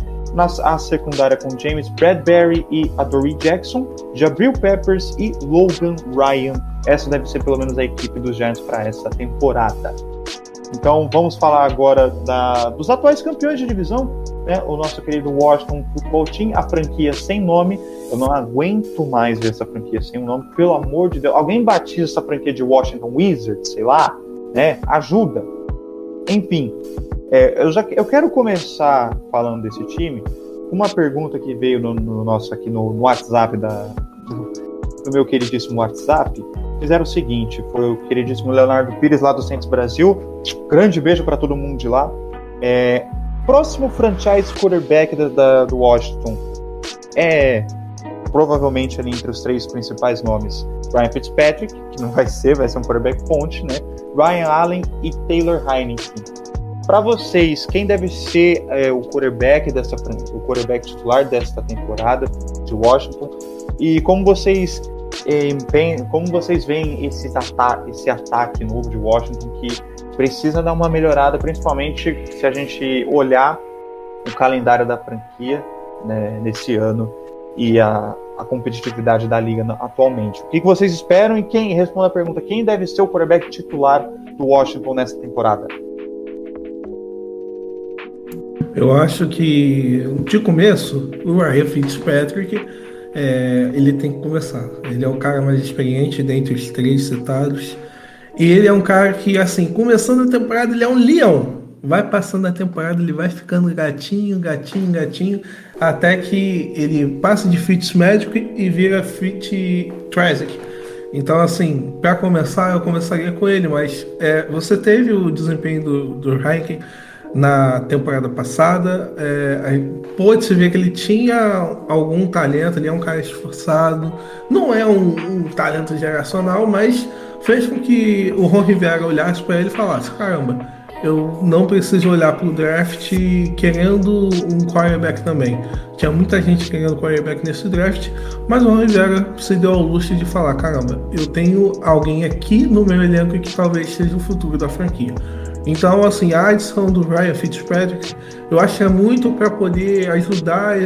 A secundária com James Bradbury e Adoree Jackson, Jabril Peppers e Logan Ryan. Essa deve ser pelo menos a equipe dos Giants para essa temporada. Então vamos falar agora dos atuais campeões de divisão, né? O nosso querido Washington Football Team, a franquia sem nome. Eu não aguento mais ver essa franquia sem um nome, pelo amor de Deus. Alguém batiza essa franquia de Washington Wizards, sei lá, né? Ajuda. Enfim, eu quero começar falando desse time. Uma pergunta que veio no nosso WhatsApp do meu queridíssimo WhatsApp. Fizeram o seguinte, foi o queridíssimo Leonardo Pires lá do Saints Brasil, grande beijo para todo mundo de lá. Próximo franchise quarterback do Washington é provavelmente ali entre os três principais nomes, Ryan Fitzpatrick, que não vai ser um quarterback ponte, né? Ryan Allen e Taylor Heineken. Para vocês, quem deve ser o quarterback titular desta temporada de Washington, e como vocês veem esse ataque novo de Washington, que precisa dar uma melhorada, principalmente se a gente olhar o calendário da franquia, né, nesse ano e a competitividade da liga atualmente. O que vocês esperam e quem responde a pergunta, quem deve ser o quarterback titular do Washington nessa temporada? Eu acho que, de começo, o Ryan Fitzpatrick... ele tem que começar. Ele é o cara mais experiente dentre os três citados. E ele é um cara que, assim, começando a temporada, ele é um leão. Vai passando a temporada, ele vai ficando gatinho, gatinho, gatinho, até que ele passa de Fitzmagic e vira Fitztragic. Então, assim, para começar, eu começaria com ele. Mas você teve o desempenho do Heineken na temporada passada, pôde-se ver que ele tinha algum talento, ele é um cara esforçado, não é um talento geracional, mas fez com que o Ron Rivera olhasse para ele e falasse, caramba, eu não preciso olhar para o draft querendo um quarterback também. Tinha muita gente querendo quarterback nesse draft, mas o Ron Rivera se deu ao luxo de falar, caramba, eu tenho alguém aqui no meu elenco que talvez seja o futuro da franquia. Então, assim, a adição do Ryan Fitzpatrick, eu acho que é muito para poder ajudar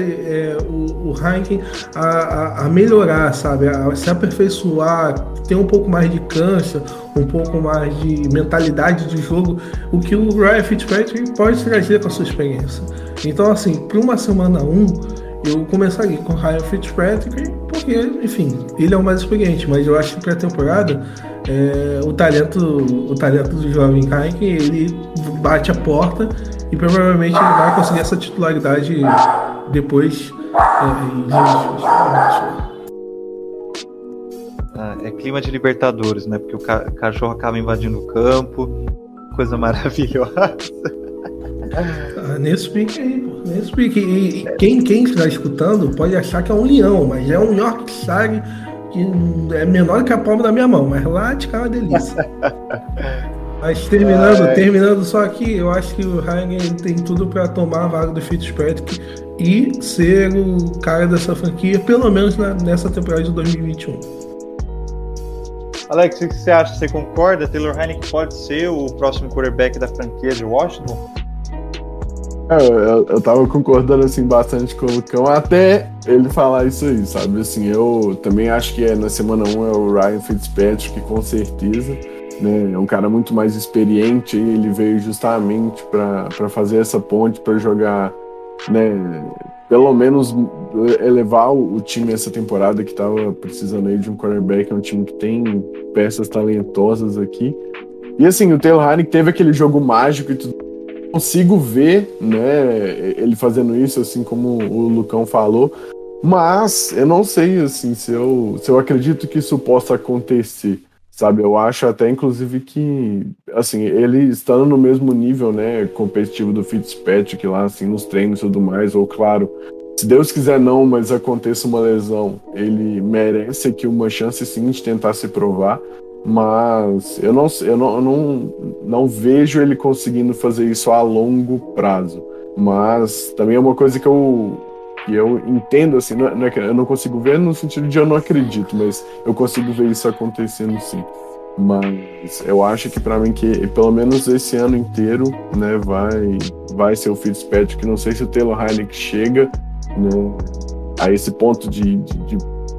o Heineken a melhorar, sabe? A se aperfeiçoar, ter um pouco mais de cancha, um pouco mais de mentalidade de jogo, o que o Ryan Fitzpatrick pode trazer com a sua experiência. Então, assim, para uma semana 1, eu começaria com o Ryan Fitzpatrick, porque, enfim, ele é o mais experiente, mas eu acho que para a temporada... O talento do jovem Heineken, ele bate a porta e provavelmente ele vai conseguir essa titularidade depois. É clima de Libertadores, né? Porque o cachorro acaba invadindo o campo, coisa maravilhosa. Nesse pique aí, pô. Nesse pique. E quem está escutando pode achar que é um leão, mas é um Yorkshire. Que é menor que a palma da minha mão, mas lá de cara é uma delícia. Mas terminando só aqui, eu acho que o Heineken tem tudo para tomar a vaga do Fitzpatrick e ser o cara dessa franquia, pelo menos nessa temporada de 2021. Alex, o que você acha? Você concorda? Taylor Heineken pode ser o próximo quarterback da franquia de Washington? Eu tava concordando assim bastante com o Lucão até ele falar isso aí, sabe? Assim, eu também acho que na semana 1 é o Ryan Fitzpatrick, com certeza, né? É um cara muito mais experiente, ele veio justamente para fazer essa ponte, para jogar, né? Pelo menos elevar o time essa temporada, que tava precisando aí de um quarterback. É um time que tem peças talentosas aqui. E assim, o Taylor Heineken teve aquele jogo mágico e tudo. Consigo ver, né, ele fazendo isso, assim como o Lucão falou, Mas eu não sei, assim, se eu acredito que isso possa acontecer, sabe? Eu acho até, inclusive, que, assim, ele estando no mesmo nível, né, competitivo do Fitzpatrick lá, assim, nos treinos e tudo mais, ou claro, se Deus quiser não, mas aconteça uma lesão, ele merece aqui uma chance, sim, de tentar se provar, mas eu não vejo ele conseguindo fazer isso a longo prazo. Mas também é uma coisa que eu entendo, assim, não é que eu não consigo ver no sentido de eu não acredito, mas eu consigo ver isso acontecendo, sim. Mas eu acho que, pra mim, que pelo menos esse ano inteiro, né, vai ser o Fitzpatrick, que não sei se o Taylor Heinicke chega, né, a esse ponto de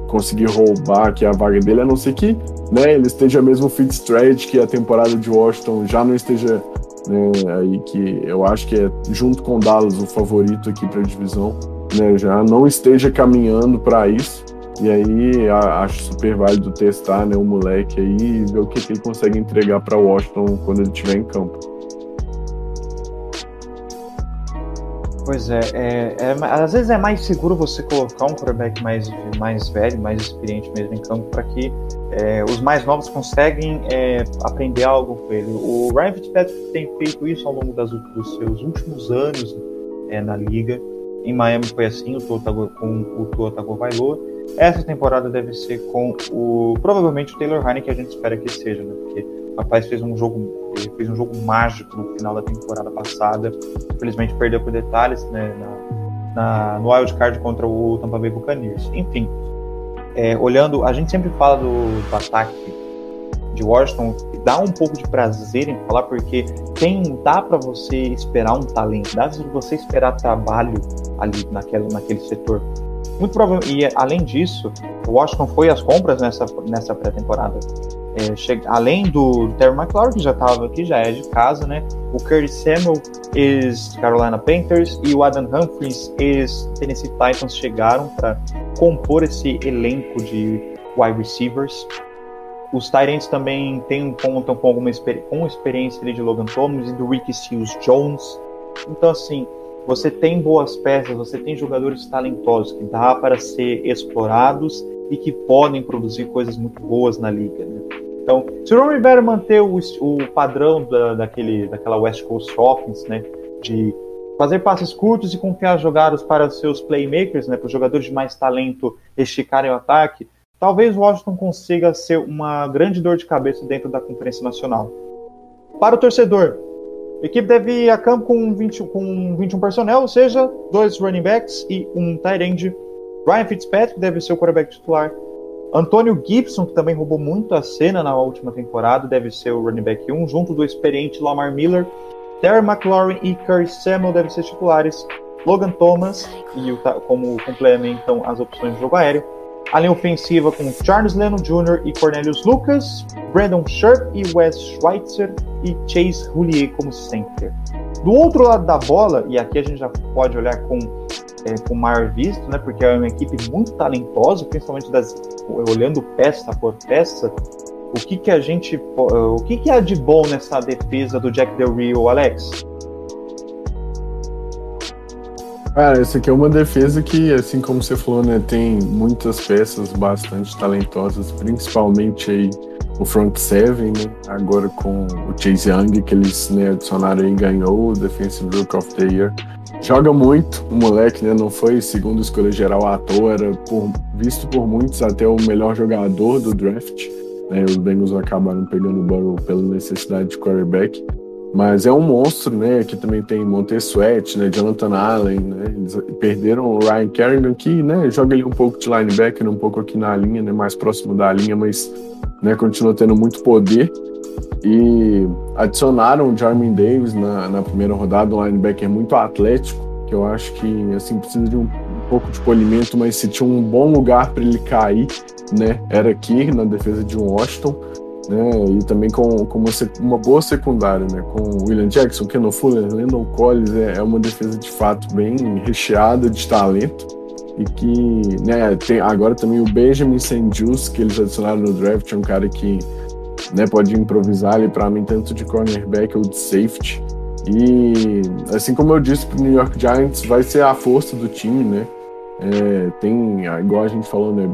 conseguir roubar aqui a vaga dele, a não ser que, né, ele esteja mesmo Fitzpatrick, que a temporada de Washington já não esteja... Né, aí que eu acho que é junto com o Dallas o favorito aqui para a divisão, né, já não esteja caminhando para isso, e aí acho super válido testar, né, o moleque aí e ver o que ele consegue entregar para Washington quando ele estiver em campo. Pois é, às vezes é mais seguro você colocar um quarterback mais velho, mais experiente mesmo em campo, para que os mais novos conseguem aprender algo com ele. O Ryan Fitzpatrick tem feito isso ao longo dos seus últimos anos na liga. Em Miami foi assim, com o Tua Tagovailoa. Essa temporada deve ser com provavelmente o Taylor Heinicke, que a gente espera que seja, né? Porque o rapaz fez um jogo mágico no final da temporada passada. Infelizmente perdeu por detalhes, né, no wildcard contra o Tampa Bay Buccaneers. Enfim, olhando, a gente sempre fala do ataque de Washington, dá um pouco de prazer em falar, porque dá para você esperar um talento, dá para você esperar trabalho ali naquele setor. Muito provável, e além disso, o Washington foi às compras nessa pré-temporada. Além do Terry McLaurin, que já estava aqui, já é de casa, né? O Curtis Samuel, ex-Carolina Panthers, e o Adam Humphries, ex-Tennessee Titans, chegaram para compor esse elenco de wide receivers. Os tight ends também contam com alguma experiência ali de Logan Thomas e do Ricky Seals-Jones. Então, assim, você tem boas peças, você tem jogadores talentosos que dá para ser explorados e que podem produzir coisas muito boas na liga, né? Então, se o Ron Rivera manter o padrão daquela West Coast Offense, né, de fazer passes curtos e confiar jogadas para os seus playmakers, né, para os jogadores de mais talento esticarem o ataque, talvez o Washington consiga ser uma grande dor de cabeça dentro da Conferência Nacional. Para o torcedor, a equipe deve ir a campo com 21 personnel, ou seja, 2 running backs e um tight end. Ryan Fitzpatrick deve ser o quarterback titular. Antonio Gibson, que também roubou muito a cena na última temporada, deve ser o running back 1, junto do experiente Lamar Miller. Terry McLaurin e Curtis Samuel devem ser titulares. Logan Thomas, como complementam as opções de jogo aéreo. A linha ofensiva com Charles Leno Jr. e Cornelius Lucas, Brandon Scherf e Wes Schweitzer e Chase Roulier como center. Do outro lado da bola, e aqui a gente já pode olhar com maior visto, né, porque é uma equipe muito talentosa, principalmente olhando peça por peça, o que há de bom nessa defesa do Jack Del Rio, Alex? Cara, essa aqui é uma defesa que, assim como você falou, né, tem muitas peças bastante talentosas, principalmente aí o front seven, né, agora com o Chase Young, que eles, né, adicionaram e ganhou o Defensive Rookie of the Year. Joga muito o moleque, né, não foi segundo escolha geral à toa, era visto por muitos até o melhor jogador do draft, né, os Bengals acabaram pegando o Burrow pela necessidade de quarterback. Mas é um monstro, né? Aqui também tem Montez Sweat, né? Jonathan Allen, né? Eles perderam o Ryan Kerrigan, que, né, joga ali um pouco de linebacker, um pouco aqui na linha, né? Mais próximo da linha, mas, né, continua tendo muito poder. E adicionaram o Jarmin Davis na primeira rodada, um linebacker muito atlético, que eu acho que, assim, precisa de um pouco de polimento, mas se tinha um bom lugar para ele cair, né, era aqui na defesa de Washington. Né, e também com uma boa secundária, né, com William Jackson, Keno Fuller, Landon Collins, é uma defesa de fato bem recheada de talento, e que, né, tem agora também o Benjamin St. Juice, que eles adicionaram no draft, é um cara que, né, pode improvisar ali para mim tanto de cornerback ou de safety, e assim como eu disse pro New York Giants, vai ser a força do time, né. Tem, igual a gente falou, né,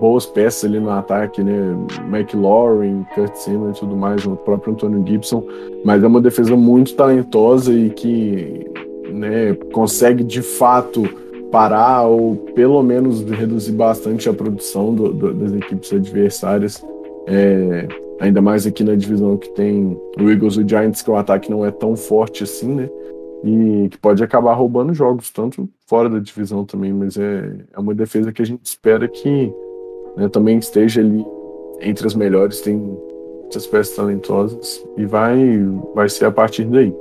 boas peças ali no ataque, né, McLaurin, Kurt Zimmer e tudo mais, o próprio Antonio Gibson, mas é uma defesa muito talentosa e que, né, consegue de fato parar ou pelo menos reduzir bastante a produção das equipes adversárias, ainda mais aqui na divisão que tem o Eagles e o Giants, que o ataque não é tão forte assim, né, e que pode acabar roubando jogos, tanto fora da divisão também, mas é uma defesa que a gente espera que, né, também esteja ali entre as melhores, tem muitas peças talentosas e vai ser a partir daí.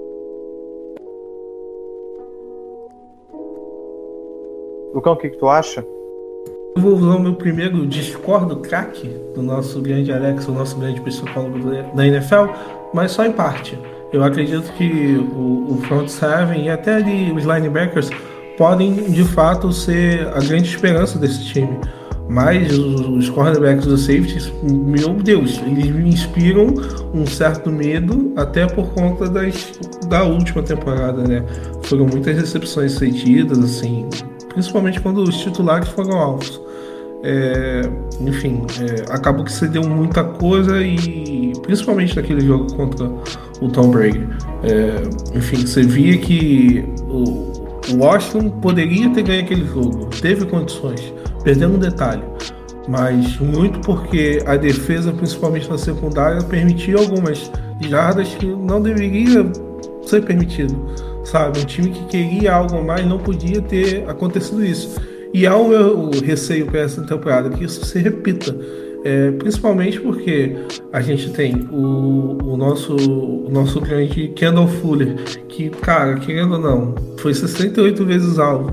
Lucão, o que tu acha? Eu vou usar o meu primeiro discordo craque do nosso grande Alex, o nosso grande psicólogo da NFL, mas só em parte. Eu acredito que o front seven e até ali os linebackers podem de fato ser a grande esperança desse time. Mas os cornerbacks dos safeties, meu Deus, eles me inspiram um certo medo, até por conta da última temporada, né? Foram muitas recepções cedidas, assim, principalmente quando os titulares foram altos. Acabou que cedeu muita coisa, e principalmente naquele jogo contra o Tom Brady. Você via que o Washington poderia ter ganho aquele jogo, teve condições, perdendo um detalhe, mas muito porque a defesa, principalmente na secundária, permitia algumas jardas que não deveria ser permitido, sabe? Um time que queria algo a mais não podia ter acontecido isso. E há o meu receio para essa temporada que isso se repita, principalmente porque a gente tem o nosso grande Kendall Fuller, que, cara, querendo ou não, foi 68 vezes alvo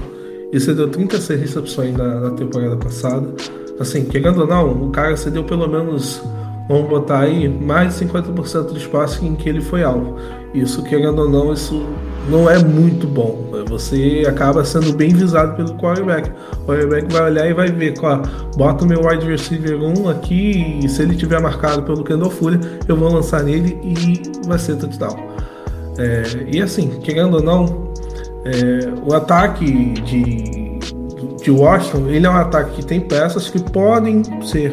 e cedeu 36 recepções na temporada passada. Assim, querendo ou não, o cara cedeu pelo menos, vamos botar aí, mais de 50% do espaço em que ele foi alvo. Isso, querendo ou não, isso não é muito bom. Você acaba sendo bem visado pelo quarterback. O quarterback vai olhar e vai ver, bota o meu wide receiver 1 aqui, e se ele tiver marcado pelo Kendall Fuller, eu vou lançar nele e vai ser touchdown. E assim, querendo ou não, o ataque de Washington, ele é um ataque que tem peças que podem ser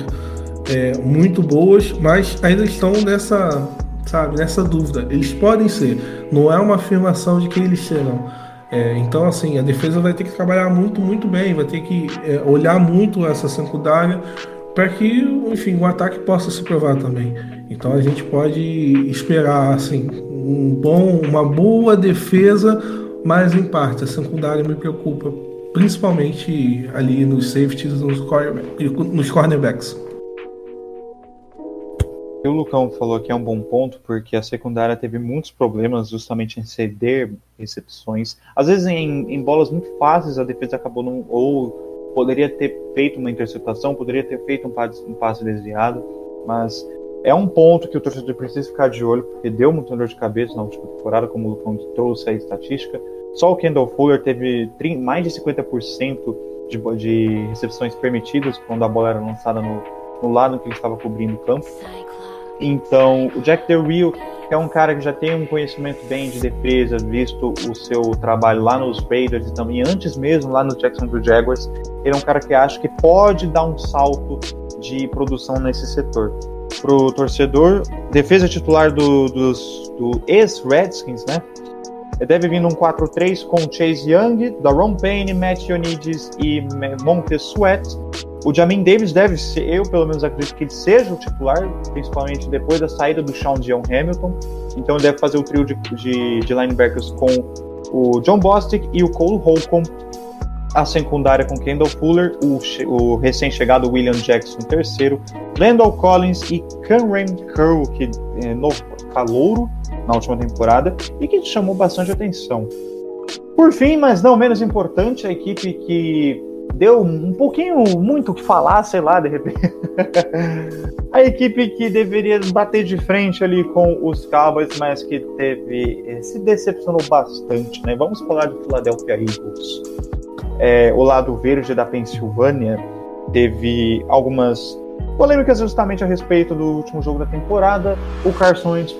muito boas, mas ainda estão nessa dúvida. Eles podem ser, não é uma afirmação de que eles serão. Então, assim, a defesa vai ter que trabalhar muito, muito bem, vai ter que olhar muito essa secundária para que, o ataque possa se provar também. Então a gente pode esperar, assim, uma boa defesa, mas em parte a secundária me preocupa, principalmente ali nos safeties e nos cornerbacks. O Lucão falou que é um bom ponto, porque a secundária teve muitos problemas justamente em ceder recepções. Às vezes em bolas muito fáceis a defesa acabou ou poderia ter feito uma interceptação, poderia ter feito um passe desviado, mas é um ponto que o torcedor precisa ficar de olho, porque deu muita dor de cabeça na última temporada, como o Lucão trouxe a estatística. Só o Kendall Fuller teve mais de 50% de recepções permitidas quando a bola era lançada no lado que ele estava cobrindo o campo. Então, o Jack Del Rio, que é um cara que já tem um conhecimento bem de defesa, visto o seu trabalho lá nos Raiders e também antes mesmo lá no Jacksonville Jaguars, ele é um cara que acha que pode dar um salto de produção nesse setor. Para o torcedor, defesa titular do ex-Redskins, né? Deve vir um 4-3 com Chase Young, Daron Payne, Matt Ioannidis e Montez Sweat. O Jamin Davis deve ser, eu pelo menos acredito que ele seja o titular, principalmente depois da saída do Sean Hamilton. Então ele deve fazer o trio de linebackers com o John Bostic e o Cole Holcomb. A secundária com Kendall Fuller, o recém-chegado William Jackson III, Landon Collins e Cameron Curl, que é novo calouro na última temporada e que chamou bastante atenção. Por fim, mas não menos importante, a equipe que deu um pouquinho muito o que falar, sei lá, de repente. A equipe que deveria bater de frente ali com os Cowboys, mas que se decepcionou bastante, né? Vamos falar do Philadelphia Eagles. O lado verde da Pensilvânia teve algumas polêmicas justamente a respeito do último jogo da temporada. O Carson Wentz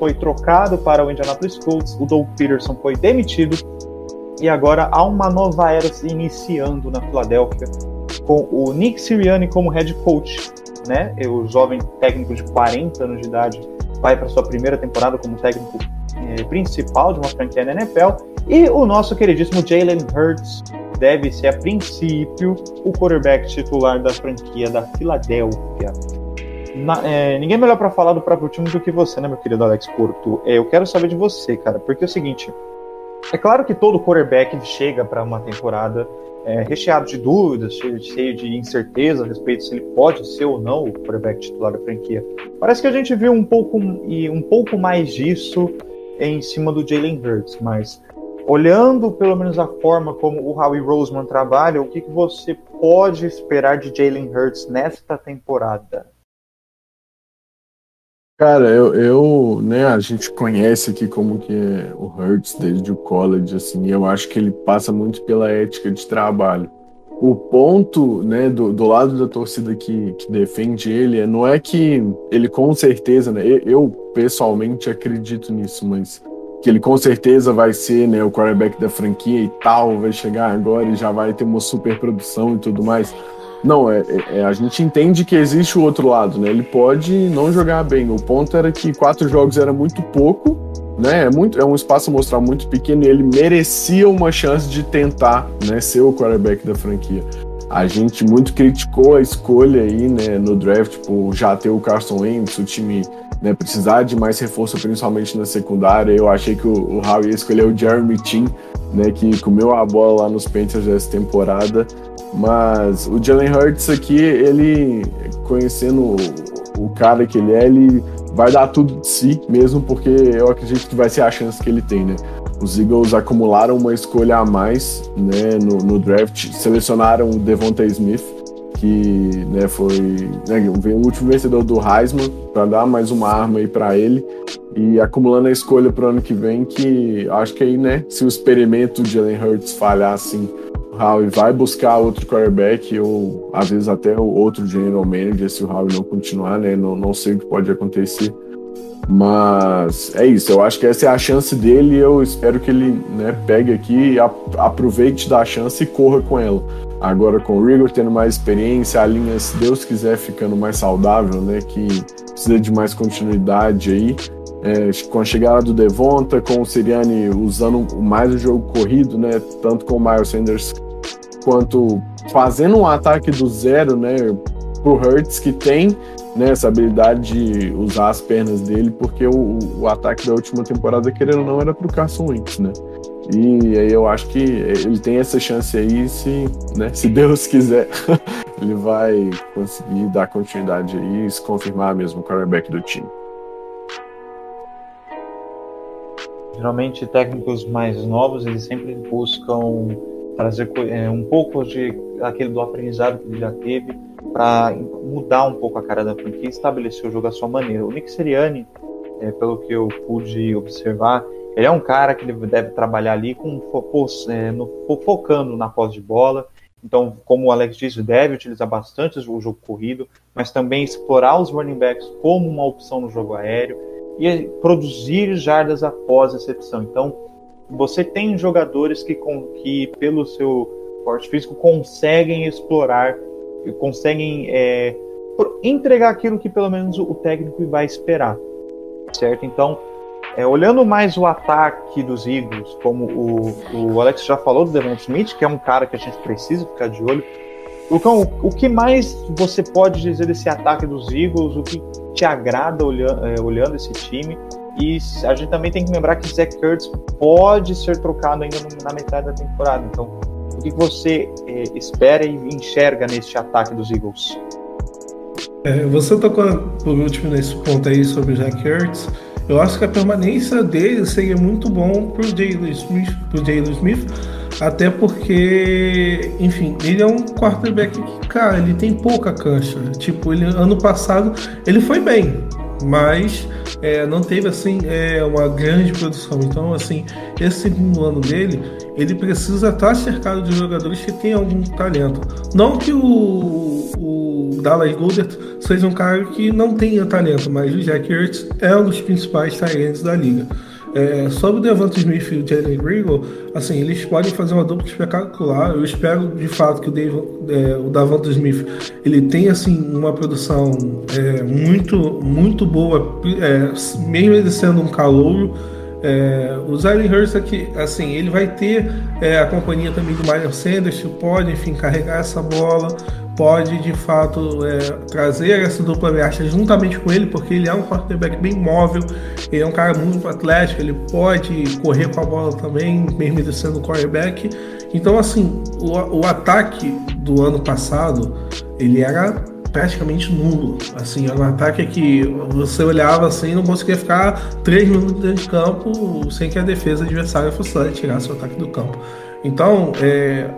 foi trocado para o Indianapolis Colts, o Doug Peterson foi demitido e agora há uma nova era se iniciando na Filadélfia, com o Nick Sirianni como head coach, né? O jovem técnico de 40 anos de idade vai para sua primeira temporada como técnico principal de uma franquia da NFL, e o nosso queridíssimo Jalen Hurts deve ser, a princípio, o quarterback titular da franquia da Filadélfia. Ninguém melhor para falar do próprio time do que você, né, meu querido Alex Porto? Eu quero saber de você, cara, porque é o seguinte, é claro que todo quarterback chega para uma temporada recheado de dúvidas, cheio de incerteza a respeito se ele pode ser ou não o quarterback titular da franquia. Parece que a gente viu um pouco mais disso em cima do Jalen Hurts, mas olhando pelo menos a forma como o Howie Roseman trabalha, o que que você pode esperar de Jalen Hurts nesta temporada? Cara, eu né, a gente conhece aqui como que é o Hurts desde o college, assim, eu acho que ele passa muito pela ética de trabalho. O ponto, né, do lado da torcida que defende ele, não é que ele com certeza, né, eu pessoalmente acredito nisso, mas que ele com certeza vai ser, né, o quarterback da franquia e tal, vai chegar agora e já vai ter uma super produção e tudo mais. Não, a gente entende que existe o outro lado, né? Ele pode não jogar bem. O ponto era que 4 jogos era muito pouco, né? É um espaço amostral muito pequeno e ele merecia uma chance de tentar, né, ser o quarterback da franquia. A gente muito criticou a escolha aí, né, no draft, por já ter o Carson Wentz, o time, né, precisar de mais reforço, principalmente na secundária. Eu achei que o Howie ia escolher o Jeremy Chinn, né, que comeu a bola lá nos Panthers essa temporada. Mas o Jalen Hurts aqui, ele, conhecendo o cara que ele é, ele vai dar tudo de si mesmo, porque eu acredito que vai ser a chance que ele tem, né? Os Eagles acumularam uma escolha a mais, né, no draft, selecionaram o Devontae Smith, que, né, foi, né, o último vencedor do Heisman, para dar mais uma arma aí para ele, e acumulando a escolha para o ano que vem, que acho que aí, né, se o experimento de Jalen Hurts falhar assim, Howie vai buscar outro quarterback ou, às vezes, até o outro general manager, se o Howie não continuar, né? Não sei o que pode acontecer. Mas é isso, eu acho que essa é a chance dele e eu espero que ele, né, pegue aqui, aproveite da chance e corra com ela. Agora, com o Rigor tendo mais experiência, a linha, se Deus quiser, ficando mais saudável, né? Que precisa de mais continuidade aí. Com a chegada do Devonta, com o Sirianni usando mais o jogo corrido, né, tanto com o Miles Sanders quanto fazendo um ataque do zero, né, pro Hurts, que tem, né, essa habilidade de usar as pernas dele, porque o ataque da última temporada, querendo ou não, era pro Carson Wentz, né, e aí eu acho que ele tem essa chance aí, se, né, se Deus quiser, ele vai conseguir dar continuidade aí e se confirmar mesmo o quarterback do time. Geralmente técnicos mais novos, eles sempre buscam trazer um pouco de aquele do aprendizado que ele já teve para mudar um pouco a cara da franquia e estabelecer o jogo à sua maneira. O Nick Sirianni, pelo que eu pude observar, ele é um cara que deve trabalhar ali focando na posse de bola. Então, como o Alex disse, deve utilizar bastante o jogo corrido, mas também explorar os running backs como uma opção no jogo aéreo e produzir jardas após a recepção. Então, você tem jogadores que pelo seu porte físico, conseguem explorar, conseguem entregar aquilo que pelo menos o técnico vai esperar, certo? Então, olhando mais o ataque dos Eagles, como o Alex já falou do Devonta Smith, que é um cara que a gente precisa ficar de olho. Lucão, o que mais você pode dizer desse ataque dos Eagles? O que te agrada olhando esse time? E a gente também tem que lembrar que Zach Ertz pode ser trocado ainda na metade da temporada. Então, o que você espera e enxerga neste ataque dos Eagles? Você tocou por último nesse ponto aí sobre Zach Ertz. Eu acho que a permanência dele seria muito bom para o Jaylon Smith, até porque, enfim, ele é um quarterback que, cara, ele tem pouca cancha. Tipo, ano passado ele foi bem, mas não teve, assim, uma grande produção. Então, assim, esse segundo ano dele, ele precisa estar cercado de jogadores que têm algum talento. Não que o Dallas Goedert seja um cara que não tenha talento, mas o Zach Ertz é um dos principais talentos da liga. Sobre o Devonta Smith e o Jalen Reagor, assim, eles podem fazer uma dupla espetacular. Eu espero, de fato, que o Devonta Smith ele tenha, assim, uma produção muito, muito boa, mesmo ele sendo um calouro. O Jalen Hurts aqui, assim, ele vai ter a companhia também do Miles Sanders, que pode, enfim, carregar essa bola, pode de fato trazer essa dupla ameaça juntamente com ele, porque ele é um quarterback bem móvel, ele é um cara muito atlético, ele pode correr com a bola também, mesmo sendo um quarterback. Então, assim, o ataque do ano passado, ele era praticamente nulo, assim, é um ataque que você olhava assim e não conseguia ficar 3 minutos dentro de campo sem que a defesa adversária fosse lá e tirasse o ataque do campo. Então,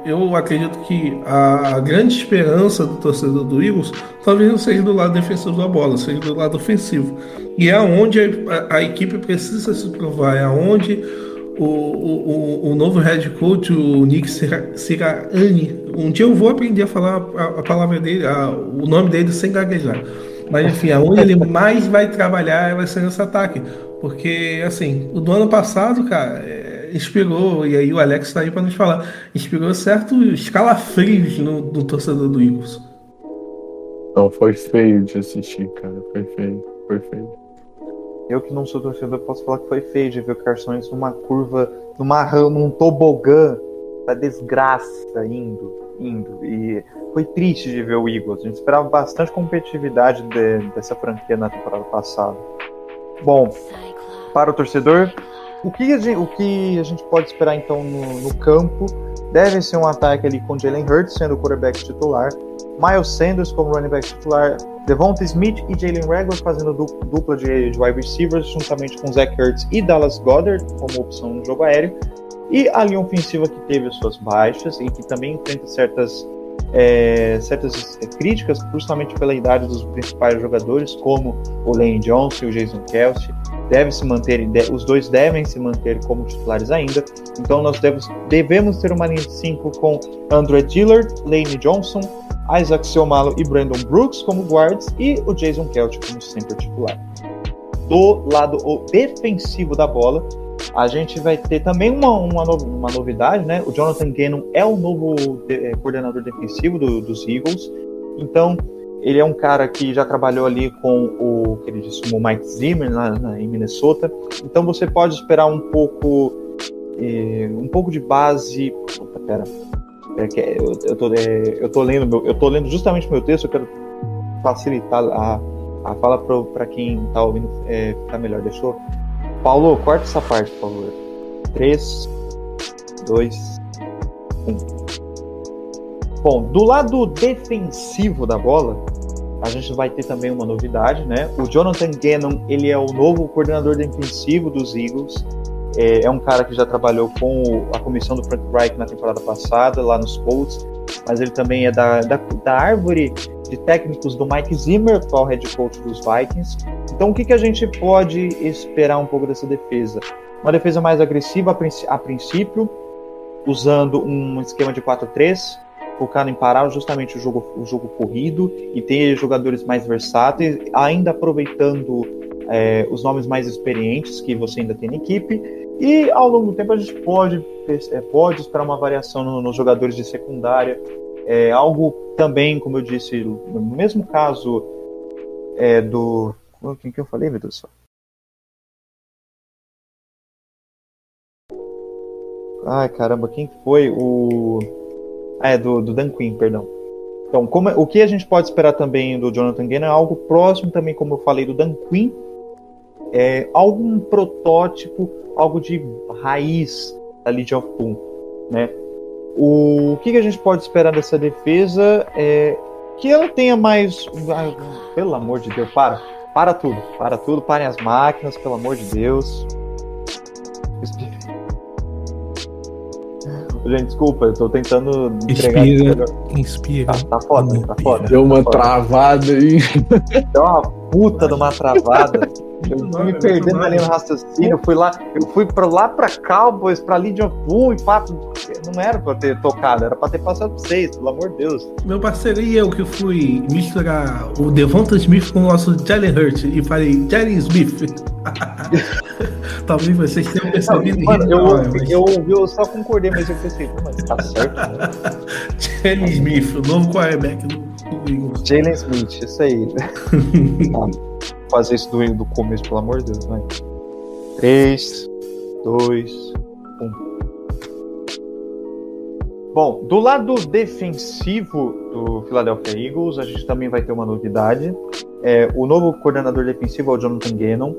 eu acredito que a grande esperança do torcedor do Eagles talvez não seja do lado defensivo da bola, seja do lado ofensivo, e é onde a equipe precisa se provar, é onde o novo head coach, o Nick Sirianni, um dia eu vou aprender a falar a palavra dele, o nome dele sem gaguejar, mas enfim, aonde ele mais vai trabalhar vai ser nesse ataque, porque assim, o do ano passado, cara, inspirou, e aí o Alex está aí para nos falar, inspirou certos calafrios no torcedor do Eagles. Não, foi feio de assistir, cara, foi feio. Eu que não sou torcedor posso falar que foi feio de ver o Carson Wentz numa curva, num tobogã da desgraça, indo. E foi triste de ver o Eagles. A gente esperava bastante competitividade dessa franquia na temporada passada. Bom, para o torcedor, o que a gente pode esperar então no campo? Deve ser um ataque ali com Jalen Hurts sendo o quarterback titular, Miles Sanders como running back titular, Devonta Smith e Jalen Reagor fazendo dupla de wide receivers juntamente com Zach Ertz e Dallas Goedert como opção no jogo aéreo, e a linha ofensiva que teve as suas baixas e que também enfrenta certas críticas justamente pela idade dos principais jogadores, como o Lane Johnson e o Jason Kelce, os dois devem se manter como titulares ainda. Então nós devemos ter uma linha de 5 com Andre Dillard, Lane Johnson, Isaac Seumalo e Brandon Brooks como guards, e o Jason Kelce como sempre titular. Do lado defensivo da bola, a gente vai ter também uma novidade, né? O Jonathan Gannon é o novo coordenador defensivo dos Eagles. Então, ele é um cara que já trabalhou ali com o queridíssimo Mike Zimmer em Minnesota. Então, você pode esperar um pouco de base. Opa, pera. Eu tô lendo justamente meu texto, eu quero facilitar a fala para quem tá ouvindo ficar melhor. Deixou? Paulo, corta essa parte, por favor. 3, 2, 1. Bom, do lado defensivo da bola, a gente vai ter também uma novidade, né? O Jonathan Gannon, ele é o novo coordenador defensivo dos Eagles. É um cara que já trabalhou com a comissão do Frank Reich na temporada passada, lá nos Colts, mas ele também é da árvore de técnicos do Mike Zimmer, atual head coach dos Vikings. Então, o que a gente pode esperar um pouco dessa defesa? Uma defesa mais agressiva a princípio, usando um esquema de 4-3, focado em parar justamente o jogo corrido e ter jogadores mais versáteis, ainda aproveitando os nomes mais experientes que você ainda tem na equipe. E ao longo do tempo a gente pode esperar uma variação nos jogadores de secundária, algo também, como eu disse, no mesmo caso do... Quem que eu falei, Vitor? Ai, caramba, quem foi? Do Dan Quinn, perdão. Então, o que a gente pode esperar também do Jonathan Gannon é algo próximo também, como eu falei, do Dan Quinn, algum protótipo, algo de raiz da Legion of Doom, né? O que a gente pode esperar dessa defesa é que ela tenha mais... Ai, pelo amor de Deus, para tudo, parem as máquinas, pelo amor de Deus. Gente, desculpa, eu tô tentando entregar. Inspira. Tá foda. Deu uma travada aí. Deu uma puta de uma travada. Eu tô me perdendo ali no raciocínio. Eu fui pra lá pra Cowboys, pra Legion of Doom e pá. Não era pra ter tocado, era pra ter passado pra vocês, pelo amor de Deus. Meu parceiro e eu que fui misturar o Devonta Smith com o nosso Jalen Hurts e falei Jalen Smith. Talvez vocês tenham percebido. Não, mano, eu só concordei, mas eu pensei, mas tá certo, né? Jalen Smith, o novo quarterback do Eagles. Jalen Smith, isso aí. Fazer isso do começo, pelo amor de Deus, vai. 3, 2, 1. Bom, do lado defensivo do Philadelphia Eagles, a gente também vai ter uma novidade. O novo coordenador defensivo é o Jonathan Gannon.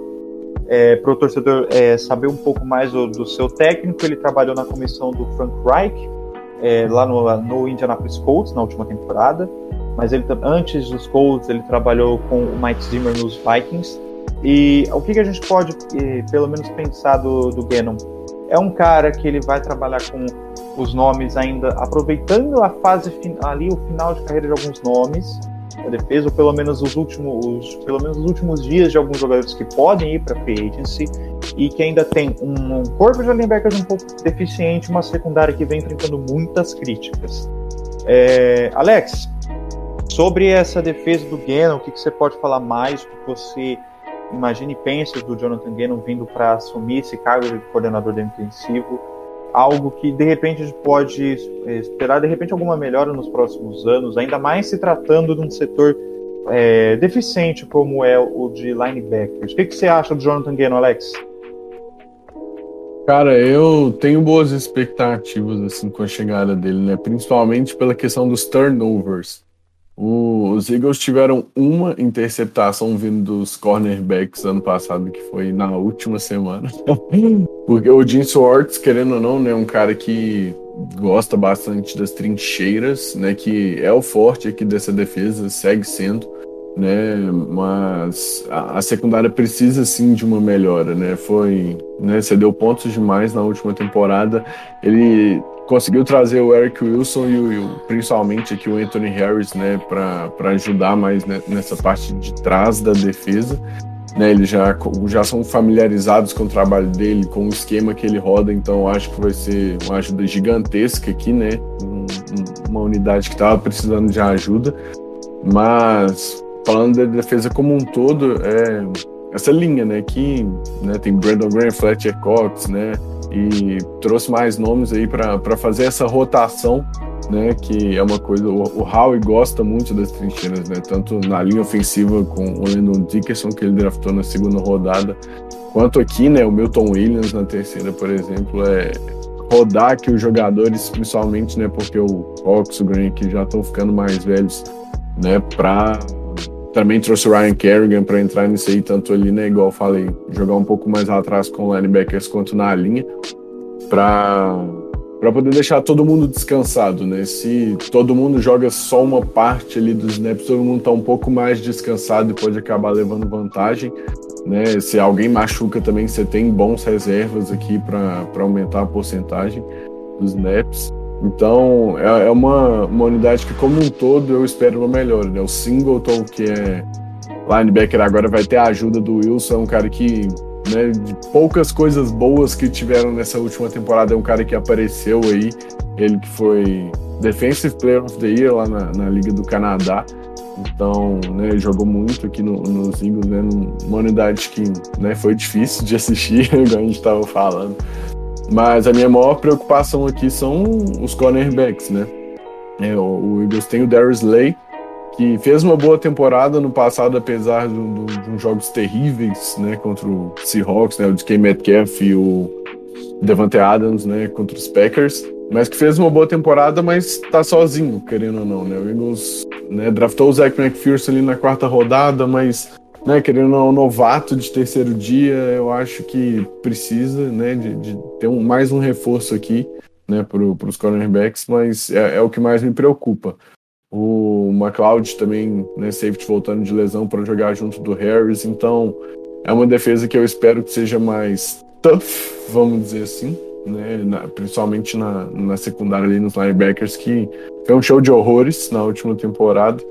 Para o torcedor saber um pouco mais do seu técnico, ele trabalhou na comissão do Frank Reich, lá no Indianapolis Colts, na última temporada. Mas ele, antes dos Colts, ele trabalhou com o Mike Zimmer nos Vikings. E o que a gente pode, pelo menos, pensar do Gannon? É um cara que ele vai trabalhar com os nomes ainda, aproveitando a fase ali, o final de carreira de alguns nomes da defesa, ou pelo menos os últimos dias de alguns jogadores que podem ir para free agency e que ainda tem um corpo de linebackers um pouco deficiente, uma secundária que vem enfrentando muitas críticas. Alex, sobre essa defesa do Gannon, o que você pode falar mais? O que você imagina e pensa do Jonathan Gannon vindo para assumir esse cargo de coordenador defensivo? Algo que de repente a gente pode esperar de repente alguma melhora nos próximos anos, ainda mais se tratando de um setor deficiente como é o de linebackers. O que você acha do Jonathan Gannon, Alex? Cara, eu tenho boas expectativas assim, com a chegada dele, né? Principalmente pela questão dos turnovers. Os Eagles tiveram uma interceptação vindo dos cornerbacks ano passado, que foi na última semana. Porque o Jim Swartz, querendo ou não, né, é um cara que gosta bastante das trincheiras, né, que é o forte aqui dessa defesa, segue sendo, né, mas a secundária precisa sim de uma melhora, né, cedeu pontos demais na última temporada. Ele conseguiu trazer o Eric Wilson e principalmente aqui o Anthony Harris, né, para ajudar mais, né, nessa parte de trás da defesa, né, eles já são familiarizados com o trabalho dele, com o esquema que ele roda, então acho que vai ser uma ajuda gigantesca aqui, né, uma unidade que estava precisando de ajuda. Mas falando da defesa como um todo, essa linha, né, que, né, tem Brandon Graham, Fletcher Cox, né, e trouxe mais nomes aí para fazer essa rotação, né, que é uma coisa, o Howie gosta muito das trincheiras, né, tanto na linha ofensiva com o Landon Dickerson, que ele draftou na segunda rodada, quanto aqui, né, o Milton Williams na terceira, por exemplo, rodar que os jogadores, principalmente, né, porque o Cox, o Graham aqui já estão ficando mais velhos, né, Também trouxe o Ryan Kerrigan para entrar nisso aí, tanto ali, né, igual eu falei, jogar um pouco mais atrás com o linebackers quanto na linha, para poder deixar todo mundo descansado, né? Se todo mundo joga só uma parte ali dos snaps, todo mundo tá um pouco mais descansado e pode acabar levando vantagem, né? Se alguém machuca também, você tem bons reservas aqui para aumentar a porcentagem dos snaps. Então, é uma unidade que, como um todo, eu espero uma melhora, né? O Singleton, que é linebacker agora, vai ter a ajuda do Wilson, um cara que, né, de poucas coisas boas que tiveram nessa última temporada, é um cara que apareceu aí, ele que foi Defensive Player of the Year lá na Liga do Canadá. Então, né, ele jogou muito aqui nos Eagles, né? Uma unidade que, né, foi difícil de assistir, igual a gente estava falando. Mas a minha maior preocupação aqui são os cornerbacks, né? O Eagles tem o Darius Slay, que fez uma boa temporada no passado, apesar de uns jogos terríveis, né? Contra o Seahawks, né? O DK Metcalf e o Davante Adams, né? Contra os Packers. Mas que fez uma boa temporada, mas tá sozinho, querendo ou não, né? O Eagles, né, draftou o Zach McPherson ali na quarta rodada, mas, né, querendo um novato de terceiro dia, eu acho que precisa, né, de ter mais um reforço aqui, né, para os cornerbacks, mas é o que mais me preocupa. O McLeod também, né, safety voltando de lesão para jogar junto do Harris, então é uma defesa que eu espero que seja mais tough, vamos dizer assim, né, principalmente na secundária ali nos linebackers, que foi um show de horrores na última temporada.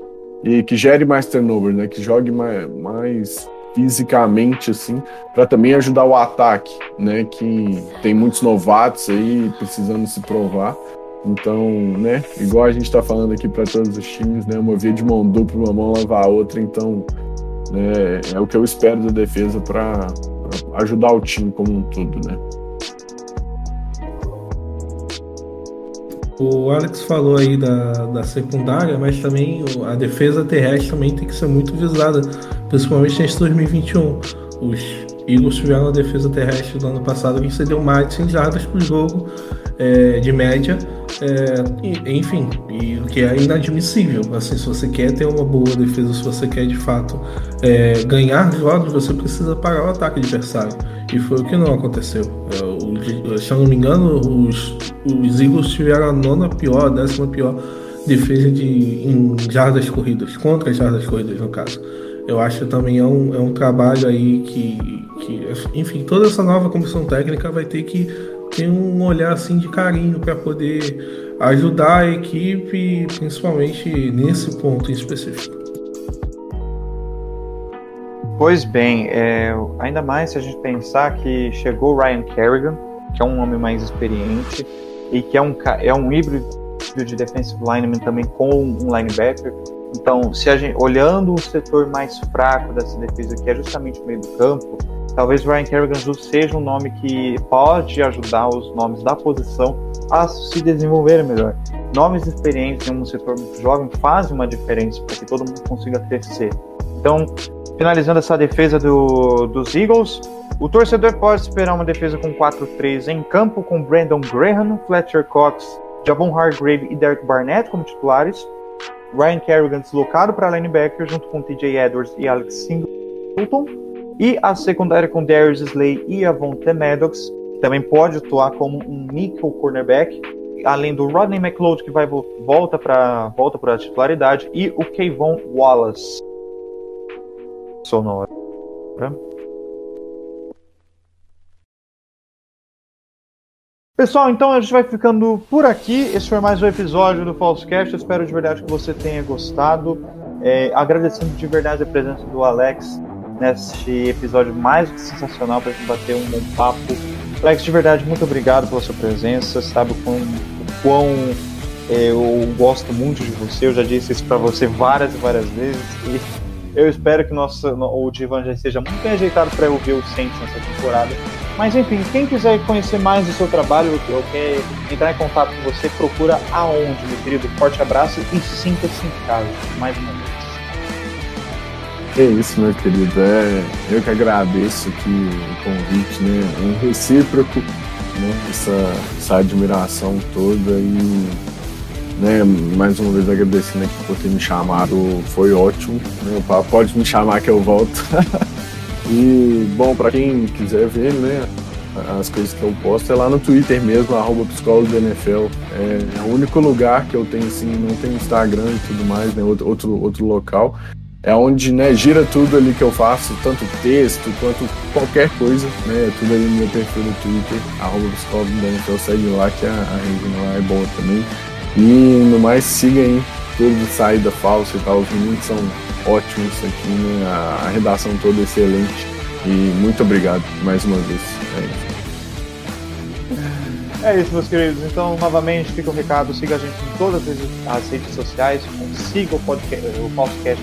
E que gere mais turnover, né? Que jogue mais fisicamente, assim, para também ajudar o ataque, né, que tem muitos novatos aí precisando se provar. Então, né, igual a gente tá falando aqui para todos os times, né, uma via de mão dupla, uma mão lavar a outra, então, né, é o que eu espero da defesa para ajudar o time como um todo, né. O Alex falou aí da secundária, mas também a defesa terrestre também tem que ser muito visada, principalmente nesse 2021. Os Eagles tiveram a defesa terrestre do ano passado que cedeu mais de 100 jardas por jogo de média, enfim, e o que é inadmissível. Assim, se você quer ter uma boa defesa, se você quer de fato ganhar jogos, você precisa parar o ataque adversário, e foi o que não aconteceu. Se eu não me engano, os Eagles tiveram a décima pior defesa em jardas corridas, contra jardas corridas no caso. Eu acho que também é um trabalho aí que, enfim, toda essa nova comissão técnica vai ter que ter um olhar assim de carinho para poder ajudar a equipe, principalmente nesse ponto em específico. Pois bem, ainda mais se a gente pensar que chegou o Ryan Kerrigan, que é um homem mais experiente e que é um híbrido de defensive lineman também com um linebacker. Então, se a gente, olhando o setor mais fraco dessa defesa, que é justamente o meio do campo, talvez o Ryan Kerrigan seja um nome que pode ajudar os nomes da posição a se desenvolverem melhor. Nomes experientes em um setor muito jovem fazem uma diferença para que todo mundo consiga crescer. Então, finalizando essa defesa dos Eagles, o torcedor pode esperar uma defesa com 4-3 em campo, com Brandon Graham, Fletcher Cox, Javon Hargrave e Derek Barnett como titulares, Ryan Kerrigan deslocado para linebacker junto com TJ Edwards e Alex Singleton, e a secundária com Darius Slay e Avonte Maddox, que também pode atuar como um nickel cornerback, além do Rodney McLeod, que volta para a titularidade, e o Kayvon Wallace. Sonora. Pessoal, então a gente vai ficando por aqui. Esse foi mais um episódio do Falscast. Espero de verdade que você tenha gostado. Agradecendo de verdade a presença do Alex neste episódio mais sensacional para a gente bater um bom papo. Alex, de verdade, muito obrigado pela sua presença. Sabe o quão eu gosto muito de você. Eu já disse isso para você várias e várias vezes. E eu espero que o Divan já esteja muito bem ajeitado para eu ver o Saints nessa temporada. Mas enfim, quem quiser conhecer mais do seu trabalho ou quer entrar em contato com você, procura aonde, meu querido? Forte abraço e sinta-se em casa, mais uma vez. É isso, meu querido. Eu que agradeço aqui o convite, né? Um recíproco, né? Essa admiração toda e, né, mais uma vez agradecendo aqui por ter me chamado, foi ótimo, né? Pode me chamar que eu volto. E, bom, para quem quiser ver, né, as coisas que eu posto é lá no Twitter mesmo, @psicologodoNFL. É o único lugar que eu tenho, assim, não tem Instagram e tudo mais, né, outro local. É onde, né, gira tudo ali que eu faço, tanto texto quanto qualquer coisa, né, tudo ali no meu perfil no Twitter, @psicologodoNFL, segue lá que a rede lá é boa também. E, no mais, siga aí tudo de Saída Falsa e tal, os meninos são ótimo isso aqui, né? A redação toda excelente e muito obrigado mais uma vez. É isso, meus queridos. Então, novamente, fica o recado, siga a gente em todas as redes sociais, siga o podcast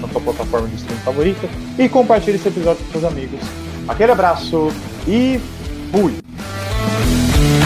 na sua plataforma de streaming favorita e compartilhe esse episódio com seus amigos. Aquele abraço e fui!